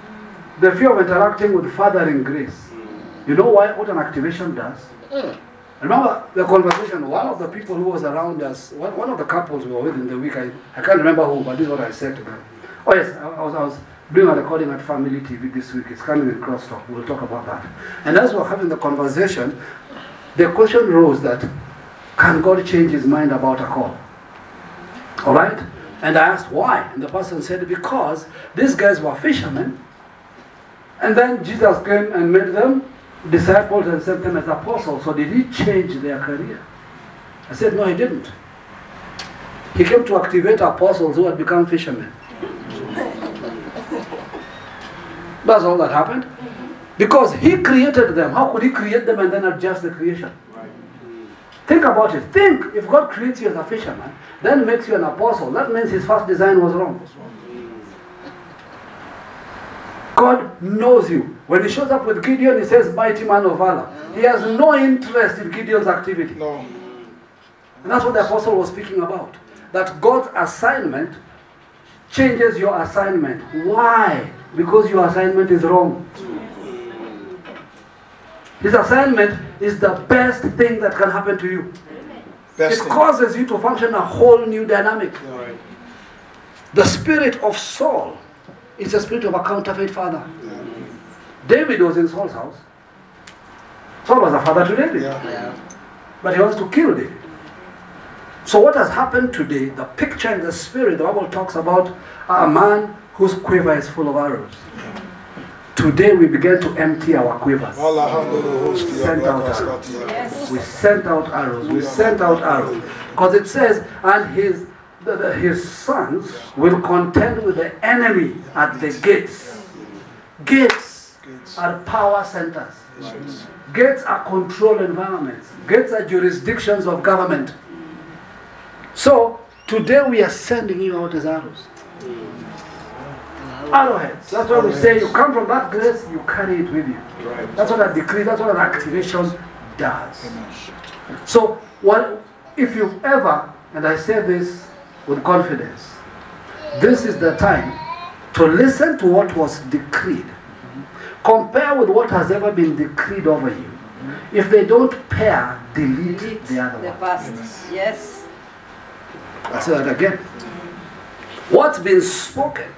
The fear of interacting with fathering grace. Mm. You know why? What an activation does. Mm. Remember the conversation, one of the people who was around us, one, one of the couples we were with in the week, I, I can't remember who, but this is what I said to them. Oh yes, I, I was I was doing a recording at Family T V this week. It's coming in crosstalk. We'll talk about that. And as we were having the conversation, the question rose that, can God change his mind about a call? All right? And I asked why, and the person said, because these guys were fishermen, and then Jesus came and made them disciples and sent them as apostles. So did he change their career? I said, no, he didn't. He came to activate apostles who had become fishermen. That's all that happened. Because he created them. How could he create them and then adjust the creation? Right. Think about it. Think, if God creates you as a fisherman, then makes you an apostle, that means his first design was wrong. God knows you. When he shows up with Gideon, he says, mighty man of valor. He has no interest in Gideon's activity. No. And that's what the apostle was speaking about. That God's assignment changes your assignment. Why? Because your assignment is wrong. His assignment is the best thing that can happen to you. Best it thing. Causes you to function a whole new dynamic. Right. The spirit of Saul is the spirit of a counterfeit father. Yeah. David was in Saul's house. Saul was a father to David. Yeah. Yeah. But he wants to kill David. So what has happened today, the picture and the spirit, the Bible talks about a man whose quiver is full of arrows. Yeah. Today we began to empty our quivers. We sent out arrows. Yes. We sent out arrows. We sent out arrows. Because it says, and his The, the, his sons will contend with the enemy at the gates. Gates are power centers. Gates are control environments. Gates are jurisdictions of government. So, today we are sending you out as arrows. Arrowheads. That's what we say. You come from that grace, you carry it with you. That's what a decree, that's what an activation does. So, well, if you've ever, and I say this with confidence, this is the time to listen to what was decreed. Compare with what has ever been decreed over you. If they don't pair, delete, delete the other one. Past. Yes. I'll say that again. What's been spoken,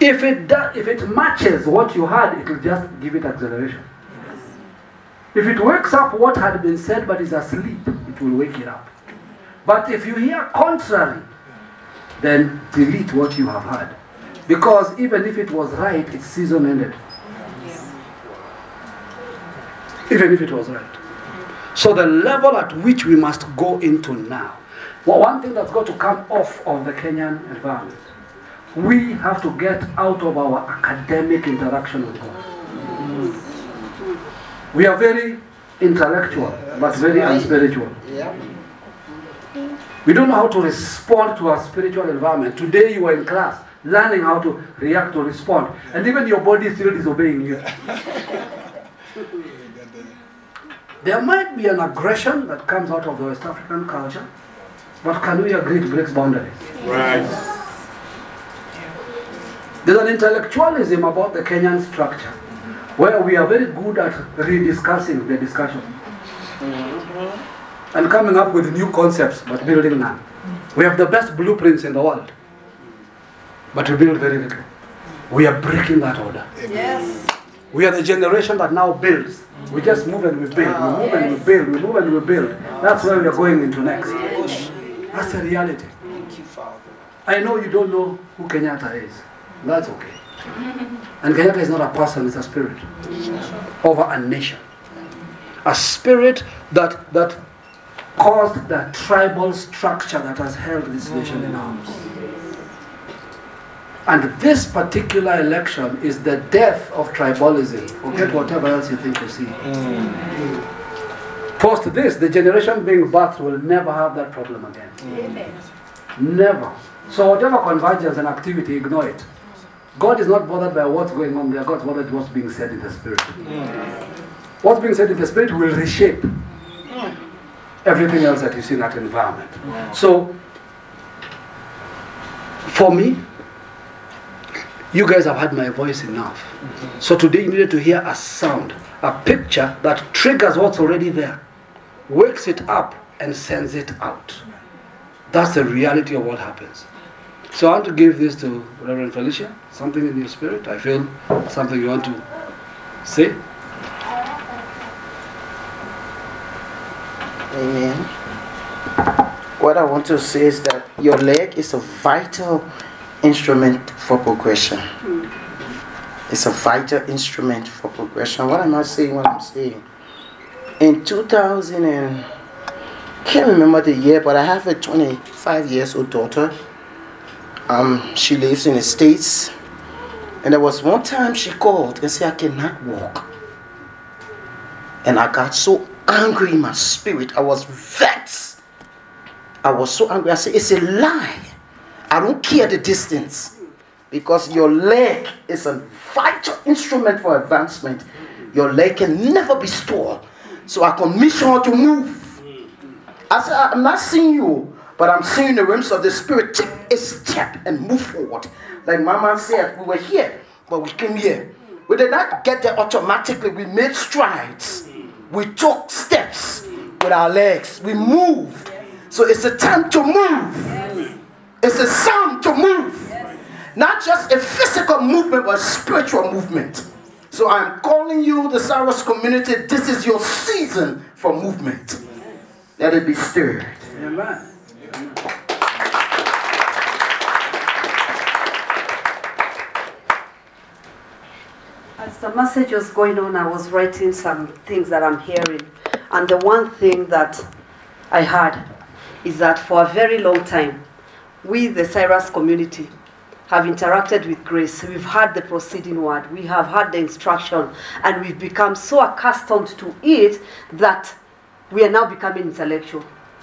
if it does, if it matches what you had, it will just give it acceleration. If it wakes up what had been said but is asleep, it will wake it up. But if you hear contrary, then delete what you have heard. Because even if it was right, its season ended. Even if it was right. So the level at which we must go into now. Well, one thing that's got to come off of the Kenyan environment, we have to get out of our academic interaction with God. We are very intellectual, but very unspiritual. We don't know how to respond to our spiritual environment. Today you are in class, learning how to react to respond. And even your body is still disobeying you. There might be an aggression that comes out of the West African culture, but can we agree it breaks boundaries? Right. There's an intellectualism about the Kenyan structure where we are very good at rediscussing the discussion mm-hmm. and coming up with new concepts, but building none. We have the best blueprints in the world, but we build very little. We are breaking that order. Yes. We are the generation that now builds. We just move and we build, we move and we build, we move and we build. That's where we are going into next. That's the reality. I know you don't know who Kenyatta is. That's okay. And Kenyatta is not a person, it's a spirit. Over a nation. A spirit that that caused the tribal structure that has held this nation in arms. And this particular election is the death of tribalism. Forget whatever else you think you see. Mm. Post this, the generation being birthed will never have that problem again. Mm. Never. So whatever convergence and activity, ignore it. God is not bothered by what's going on there. God's bothered by what's being said in the spirit. Mm. What's being said in the spirit will reshape mm. everything else that you see in that environment. Mm. So, for me, you guys have had my voice enough. Mm-hmm. So today you needed to hear a sound, a picture that triggers what's already there, wakes it up and sends it out. That's the reality of what happens. So I want to give this to Reverend Felicia, something in your spirit. I feel something you want to say. Amen. What I want to say is that your leg is a vital instrument for progression. It's a vital instrument for progression. What am I saying? What I'm saying? In two thousand, and can't remember the year, but I have a twenty-five years old daughter. Um, she lives in the States, and there was one time she called and said, "I cannot walk," and I got so angry in my spirit. I was vexed. I was so angry. I said, "It's a lie. I don't care the distance," because your leg is a vital instrument for advancement. Your leg can never be stalled. So I commission her to move. I said, "I'm not seeing you, but I'm seeing the realms of the spirit. Take a step and move forward." Like Mama said, we were here, but we came here. We did not get there automatically. We made strides. We took steps with our legs. We moved. So it's a time to move. It's a sound to move. Yes. Not just a physical movement, but spiritual movement. So I'm calling you, the Cyrus community, this is your season for movement. Amen. Let it be stirred. Amen. Amen. As the message was going on, I was writing some things that I'm hearing. And the one thing that I heard is that for a very long time, we, the Cyrus community, have interacted with grace. We've heard the proceeding word. We have heard the instruction. And we've become so accustomed to it that we are now becoming intellectual.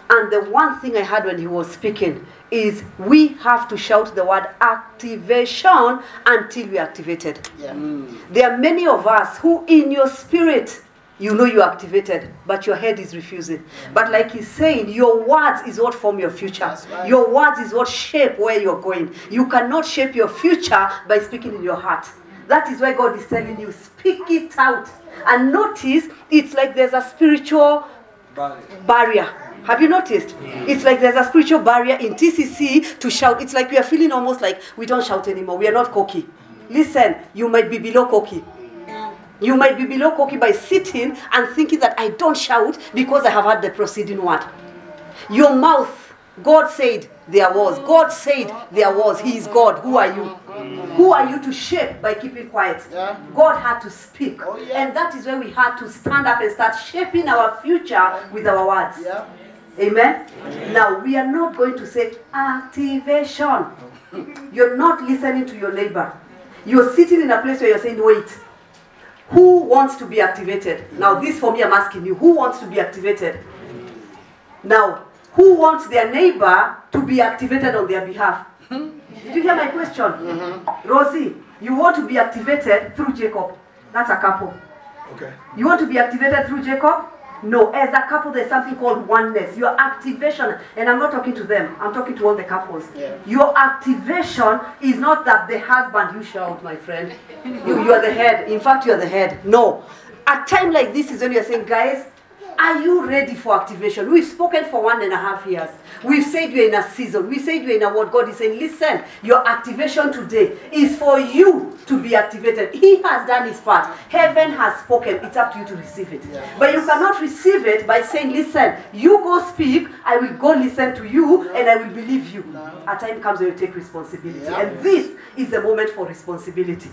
And the one thing I heard when he was speaking is we have to shout the word activation until we are activated. Yeah. Mm. There are many of us who in your spirit, you know you're activated, but your head is refusing. Yeah. But like he's saying, your words is what form your future. Right. Your words is what shape where you're going. You cannot shape your future by speaking in your heart. That is why God is telling you, speak it out. And notice, it's like there's a spiritual barrier. barrier. Have you noticed? Yeah. It's like there's a spiritual barrier in T C C to shout. It's like we are feeling almost like we don't shout anymore. We are not cocky. Listen, you might be below cocky. You might be below cocky by sitting and thinking that I don't shout because I have had the proceeding word. Your mouth, God said there was. God said there was. He is God. Who are you? Who are you to shape by keeping quiet? God had to speak. And that is where we had to stand up and start shaping our future with our words. Amen? Amen. Now, we are not going to say activation. You're not listening to your neighbor. You're sitting in a place where you're saying, wait. Who wants to be activated? Now this for me, I'm asking you. Who wants to be activated? Now, who wants their neighbor to be activated on their behalf? Did you hear my question? Mm-hmm. Rosie, you want to be activated through Jacob. That's a couple. Okay. You want to be activated through Jacob? No, as a couple, there's something called oneness. Your activation, and I'm not talking to them, I'm talking to all the couples. Yeah. Your activation is not that the husband, you shout, my friend. you, you are the head. In fact, you are the head. No. A time like this is when you're saying, guys, are you ready for activation? We've spoken for one and a half years. We've said we're in a season. We said we're in a word. God is saying, listen, your activation today is for you to be activated. He has done his part. Heaven has spoken. It's up to you to receive it. Yes. But you cannot receive it by saying, listen, you go speak, I will go listen to you, no. and I will believe you. No. A time comes when you take responsibility. Yeah. And this is the moment for responsibility.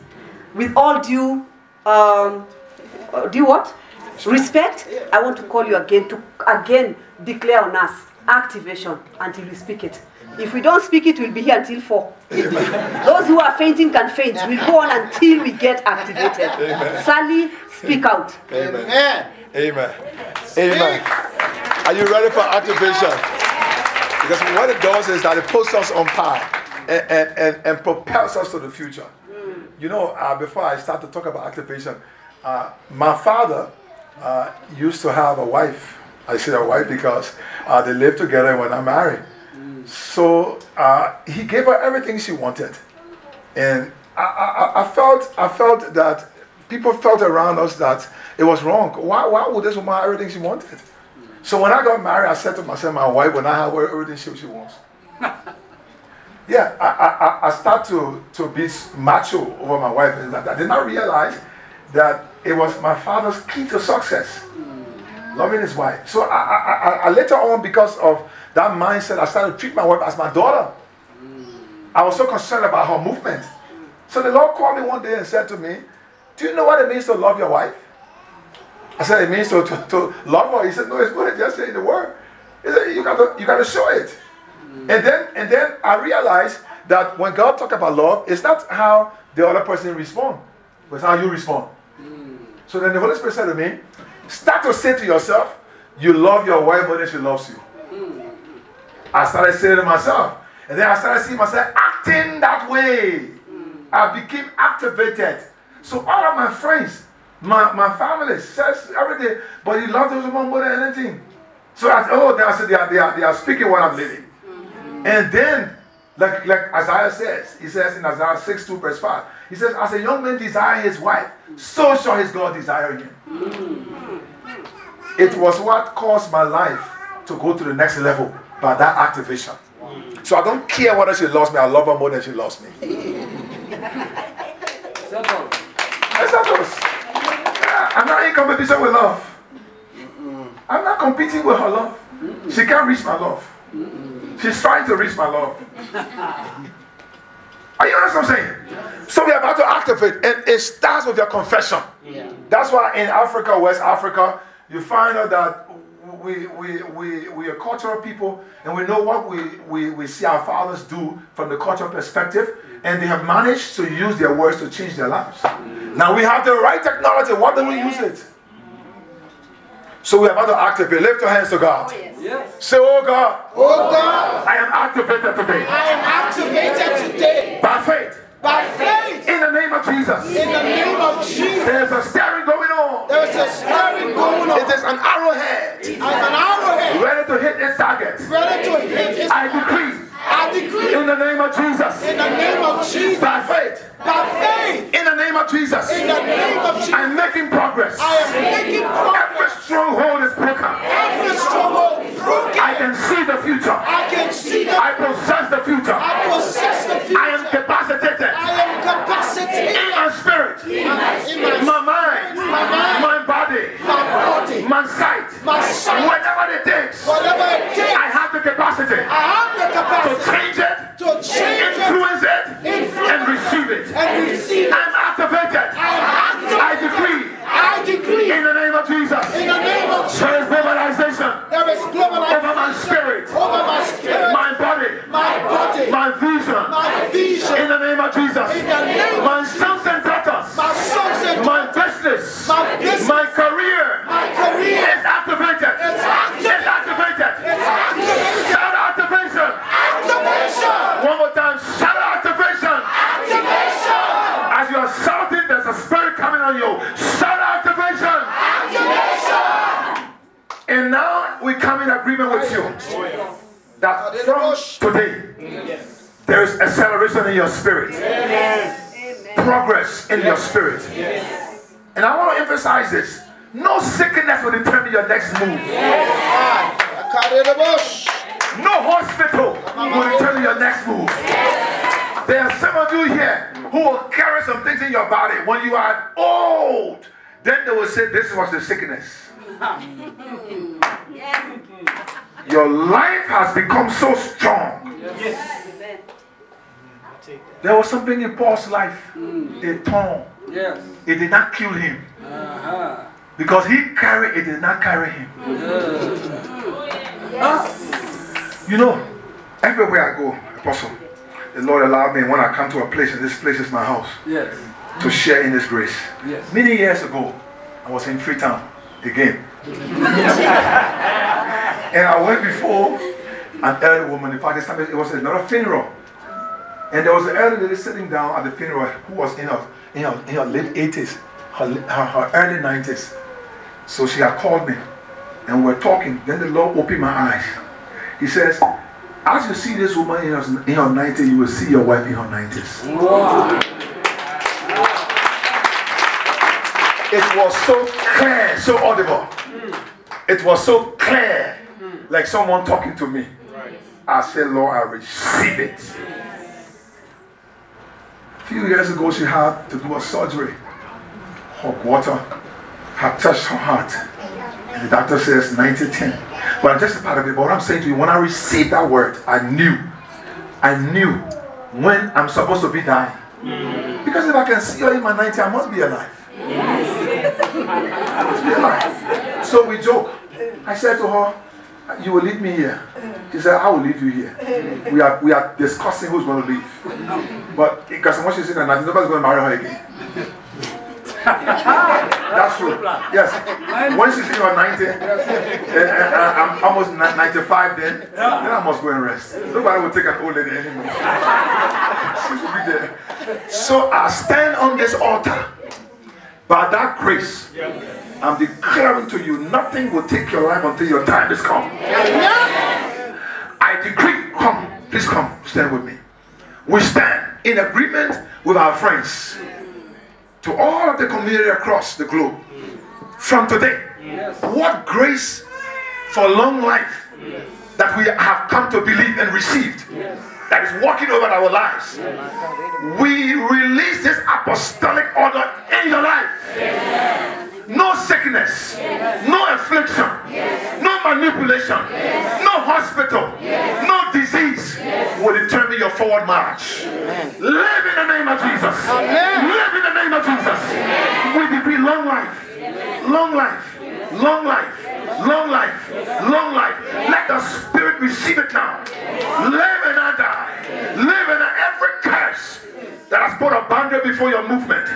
With all due, um, due what? Respect, I want to call you again to again declare on us activation until we speak it. If we don't speak it, we'll be here until four. Those who are fainting can faint. We'll go on until we get activated. Amen. Sally, speak out. Amen. Amen. Amen. Amen. Are you ready for activation? Because what it does is that it puts us on par and, and, and, and propels us to the future. Mm. You know, uh, before I start to talk about activation, uh, my father Uh, used to have a wife. I say a wife because uh, they lived together and were not married. Mm. So uh, he gave her everything she wanted, and I, I, I felt I felt that people felt around us that it was wrong. Why why would this woman have everything she wanted? So when I got married, I said to myself, my wife will not have everything she, she wants. yeah, I I, I started to to be macho over my wife, and I did not realize that it was my father's key to success, mm. loving his wife. So I, I, I, I later on, because of that mindset, I started to treat my wife as my daughter. Mm. I was so concerned about her movement. So the Lord called me one day and said to me, do you know what it means to love your wife? I said, it means to, to, to love her. He said, no, it's not just saying the word. He said, you got to, you got to show it. Mm. And then, and then I realized that when God talks about love, it's not how the other person responds, but it's how you respond. So then the Holy Spirit said to me, start to say to yourself, you love your wife more than she loves you. I started saying to myself, and then I started seeing myself acting that way. I became activated. So all of my friends, my, my family, says everything, but you love those women more than anything. So I said, oh, then I said, they are, they are, they are speaking what I'm living. And then, like, like Isaiah says, he says in Isaiah six two verse five, he says, as a young man desires his wife, so shall his God desire him. Mm. It was what caused my life to go to the next level by that activation. Wow. So I don't care whether she loves me, I love her more than she loves me. I'm not in competition with love. I'm not competing with her love. She can't reach my love. She's trying to reach my love. Are you understand what I'm saying? Yes. So we're about to activate, and it starts with your confession. Yeah. That's why in Africa, West Africa, you find out that we we we we are cultural people, and we know what we we, we see our fathers do from the cultural perspective, and they have managed to use their words to change their lives. Mm. Now we have the right technology. Why don't we use it? So we're about to activate. Lift your hands to God. Oh, yes. Yes. Say, oh God. Oh God. I am activated today. I am activated today. By faith. By faith. In the name of Jesus. In the name of Jesus. There's a stirring going on. There's a stirring going on. It is an arrowhead. It is an arrowhead. Ready to hit its target. Ready to hit its target. I decree. I decree. In the name of Jesus. In the name of Jesus. By faith. By faith. In the name of Jesus. In the name of Jesus. I'm making progress. I am making progress. Every stronghold is broken. Every stronghold is broken. I can see the future. I can see the future. I possess the future. I possess the future. I am capacitated. I am capacitated. In my spirit. In my, in my, my mind. My mind. My body. My body. My sight. My sight. Whatever it takes. Whatever it takes. I have the capacity. I have the capacity. To change it. To change influence it. Influence and receive it. And receive it. I'm activated. I'm activated. I decree. I decree. In the name of Jesus. In the name of Jesus. There is globalization. There is globalization. Over my spirit. Over my spirit. My body. My body. My vision. My vision. In the name of Jesus. In the name of Jesus. My sons and daughters. My sons and daughters. My business. My business. My career. My career. Is activated. It's activated. It's activated. It's activated. Shout activation. Activation. One more time. Shout activation. Activation. As you are assumed that from today there is acceleration in your spirit, progress in your spirit. And I want to emphasize this. No sickness will determine your next move. No hospital will determine your next move. There are some of you here who will carry some things in your body. When you are old, then they will say, this was the sickness. Your life has become so strong. Yes. There was something in Paul's life. They torn. Yes. It did not kill him. Uh-huh. Because he carried it, did not carry him. Yes. You know, everywhere I go, Apostle, the Lord allowed me when I come to a place, and this place is my house, yes, to share in His grace. Yes. Many years ago, I was in Freetown again. And I went before an elderly woman. In fact, it was another funeral. And there was an elderly lady sitting down at the funeral who was in her, in her, in her late eighties, her, her, her early nineties. So she had called me and we were talking. Then the Lord opened my eyes. He says, as you see this woman in her, in her nineties, you will see your wife in her nineties. Wow. It was so clear, so audible. It was so clear, like someone talking to me. I said, Lord, I receive it. A few years ago, she had to do a surgery. Her water had touched her heart. And the doctor says ninety ten. But I'm just a part of it. But what I'm saying to you, when I received that word, I knew. I knew when I'm supposed to be dying. Because if I can see her in my nineties, I must be alive. I must be alive. So we joke. I said to her, you will leave me here. She said, I will leave you here. We are we are discussing who's going to leave. But because once she said that, nobody's going to marry her again. That's true. Yes. When she's in her nineties, I'm almost ninety-five then, then I must go and rest. Nobody will take an old lady anymore. She will be there. So I stand on this altar. By that grace, I'm declaring to you, nothing will take your life until your time is come. I decree, come, please come, stand with me. We stand in agreement with our friends, to all of the community across the globe. From today, what grace for long life that we have come to believe and received, that is walking over our lives. Yes. We release this apostolic order in your life. Yes. No sickness, yes. No affliction, yes. No manipulation, yes. No hospital, yes. No disease, yes. Will determine your forward march. Yes. Live in the name of Jesus. Yes. Live in the name of Jesus. Yes. We decree long life, yes. Long life, yes. Long life, yes. Long life, yes. Long life. Yes. Let the Spirit receive it now. Yes. Live and not die. Yes. Live in every curse that has put a boundary before your movement. Yes.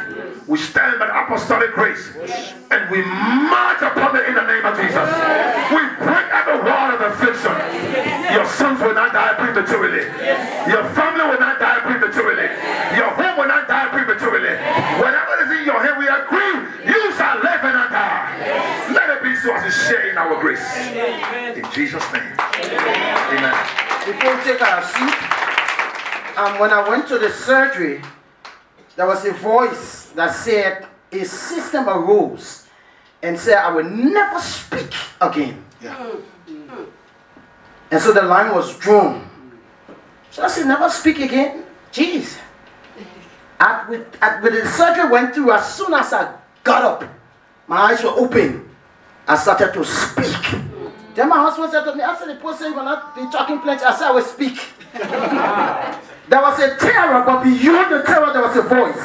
We stand by the apostolic grace, yes. And we march upon it in the name of Jesus. Yes. We break every wall of affliction. Yes. Your sons will not die prematurely. Yes. Your family will not die prematurely. Yes. Your home will not die prematurely. Yes. Whatever is in your head, we agree, you shall live and not die. Yes. Let it be so as you share in our grace. Amen. In Jesus' name. Amen. Amen. Before we take our seat, Um, when I went to the surgery, there was a voice that said, a system arose and said, I will never speak again. Yeah. And so the line was drawn. So I said, never speak again? Jeez. I, with, I, with the surgery went through, as soon as I got up, my eyes were open. I started to speak. Then my husband said to me, after the post, you will not be talking plenty. I said, I will speak. There was a terror, but beyond the terror, there was a voice.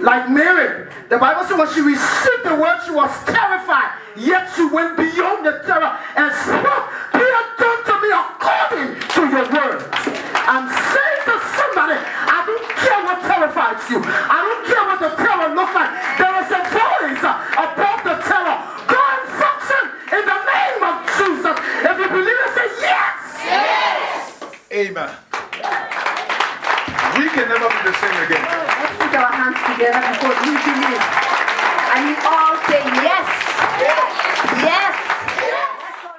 Like Mary, the Bible says when she received the word, she was terrified. Yet she went beyond the terror and spoke, be it done to me according to your word. I'm saying to somebody, I don't care what terrifies you. I don't care what the terror looks like. There is a voice above the terror. Go and function in the name of Jesus. If you believe it, say yes. Yes. Amen. We can never be the same again. Let's put our hands together because we believe.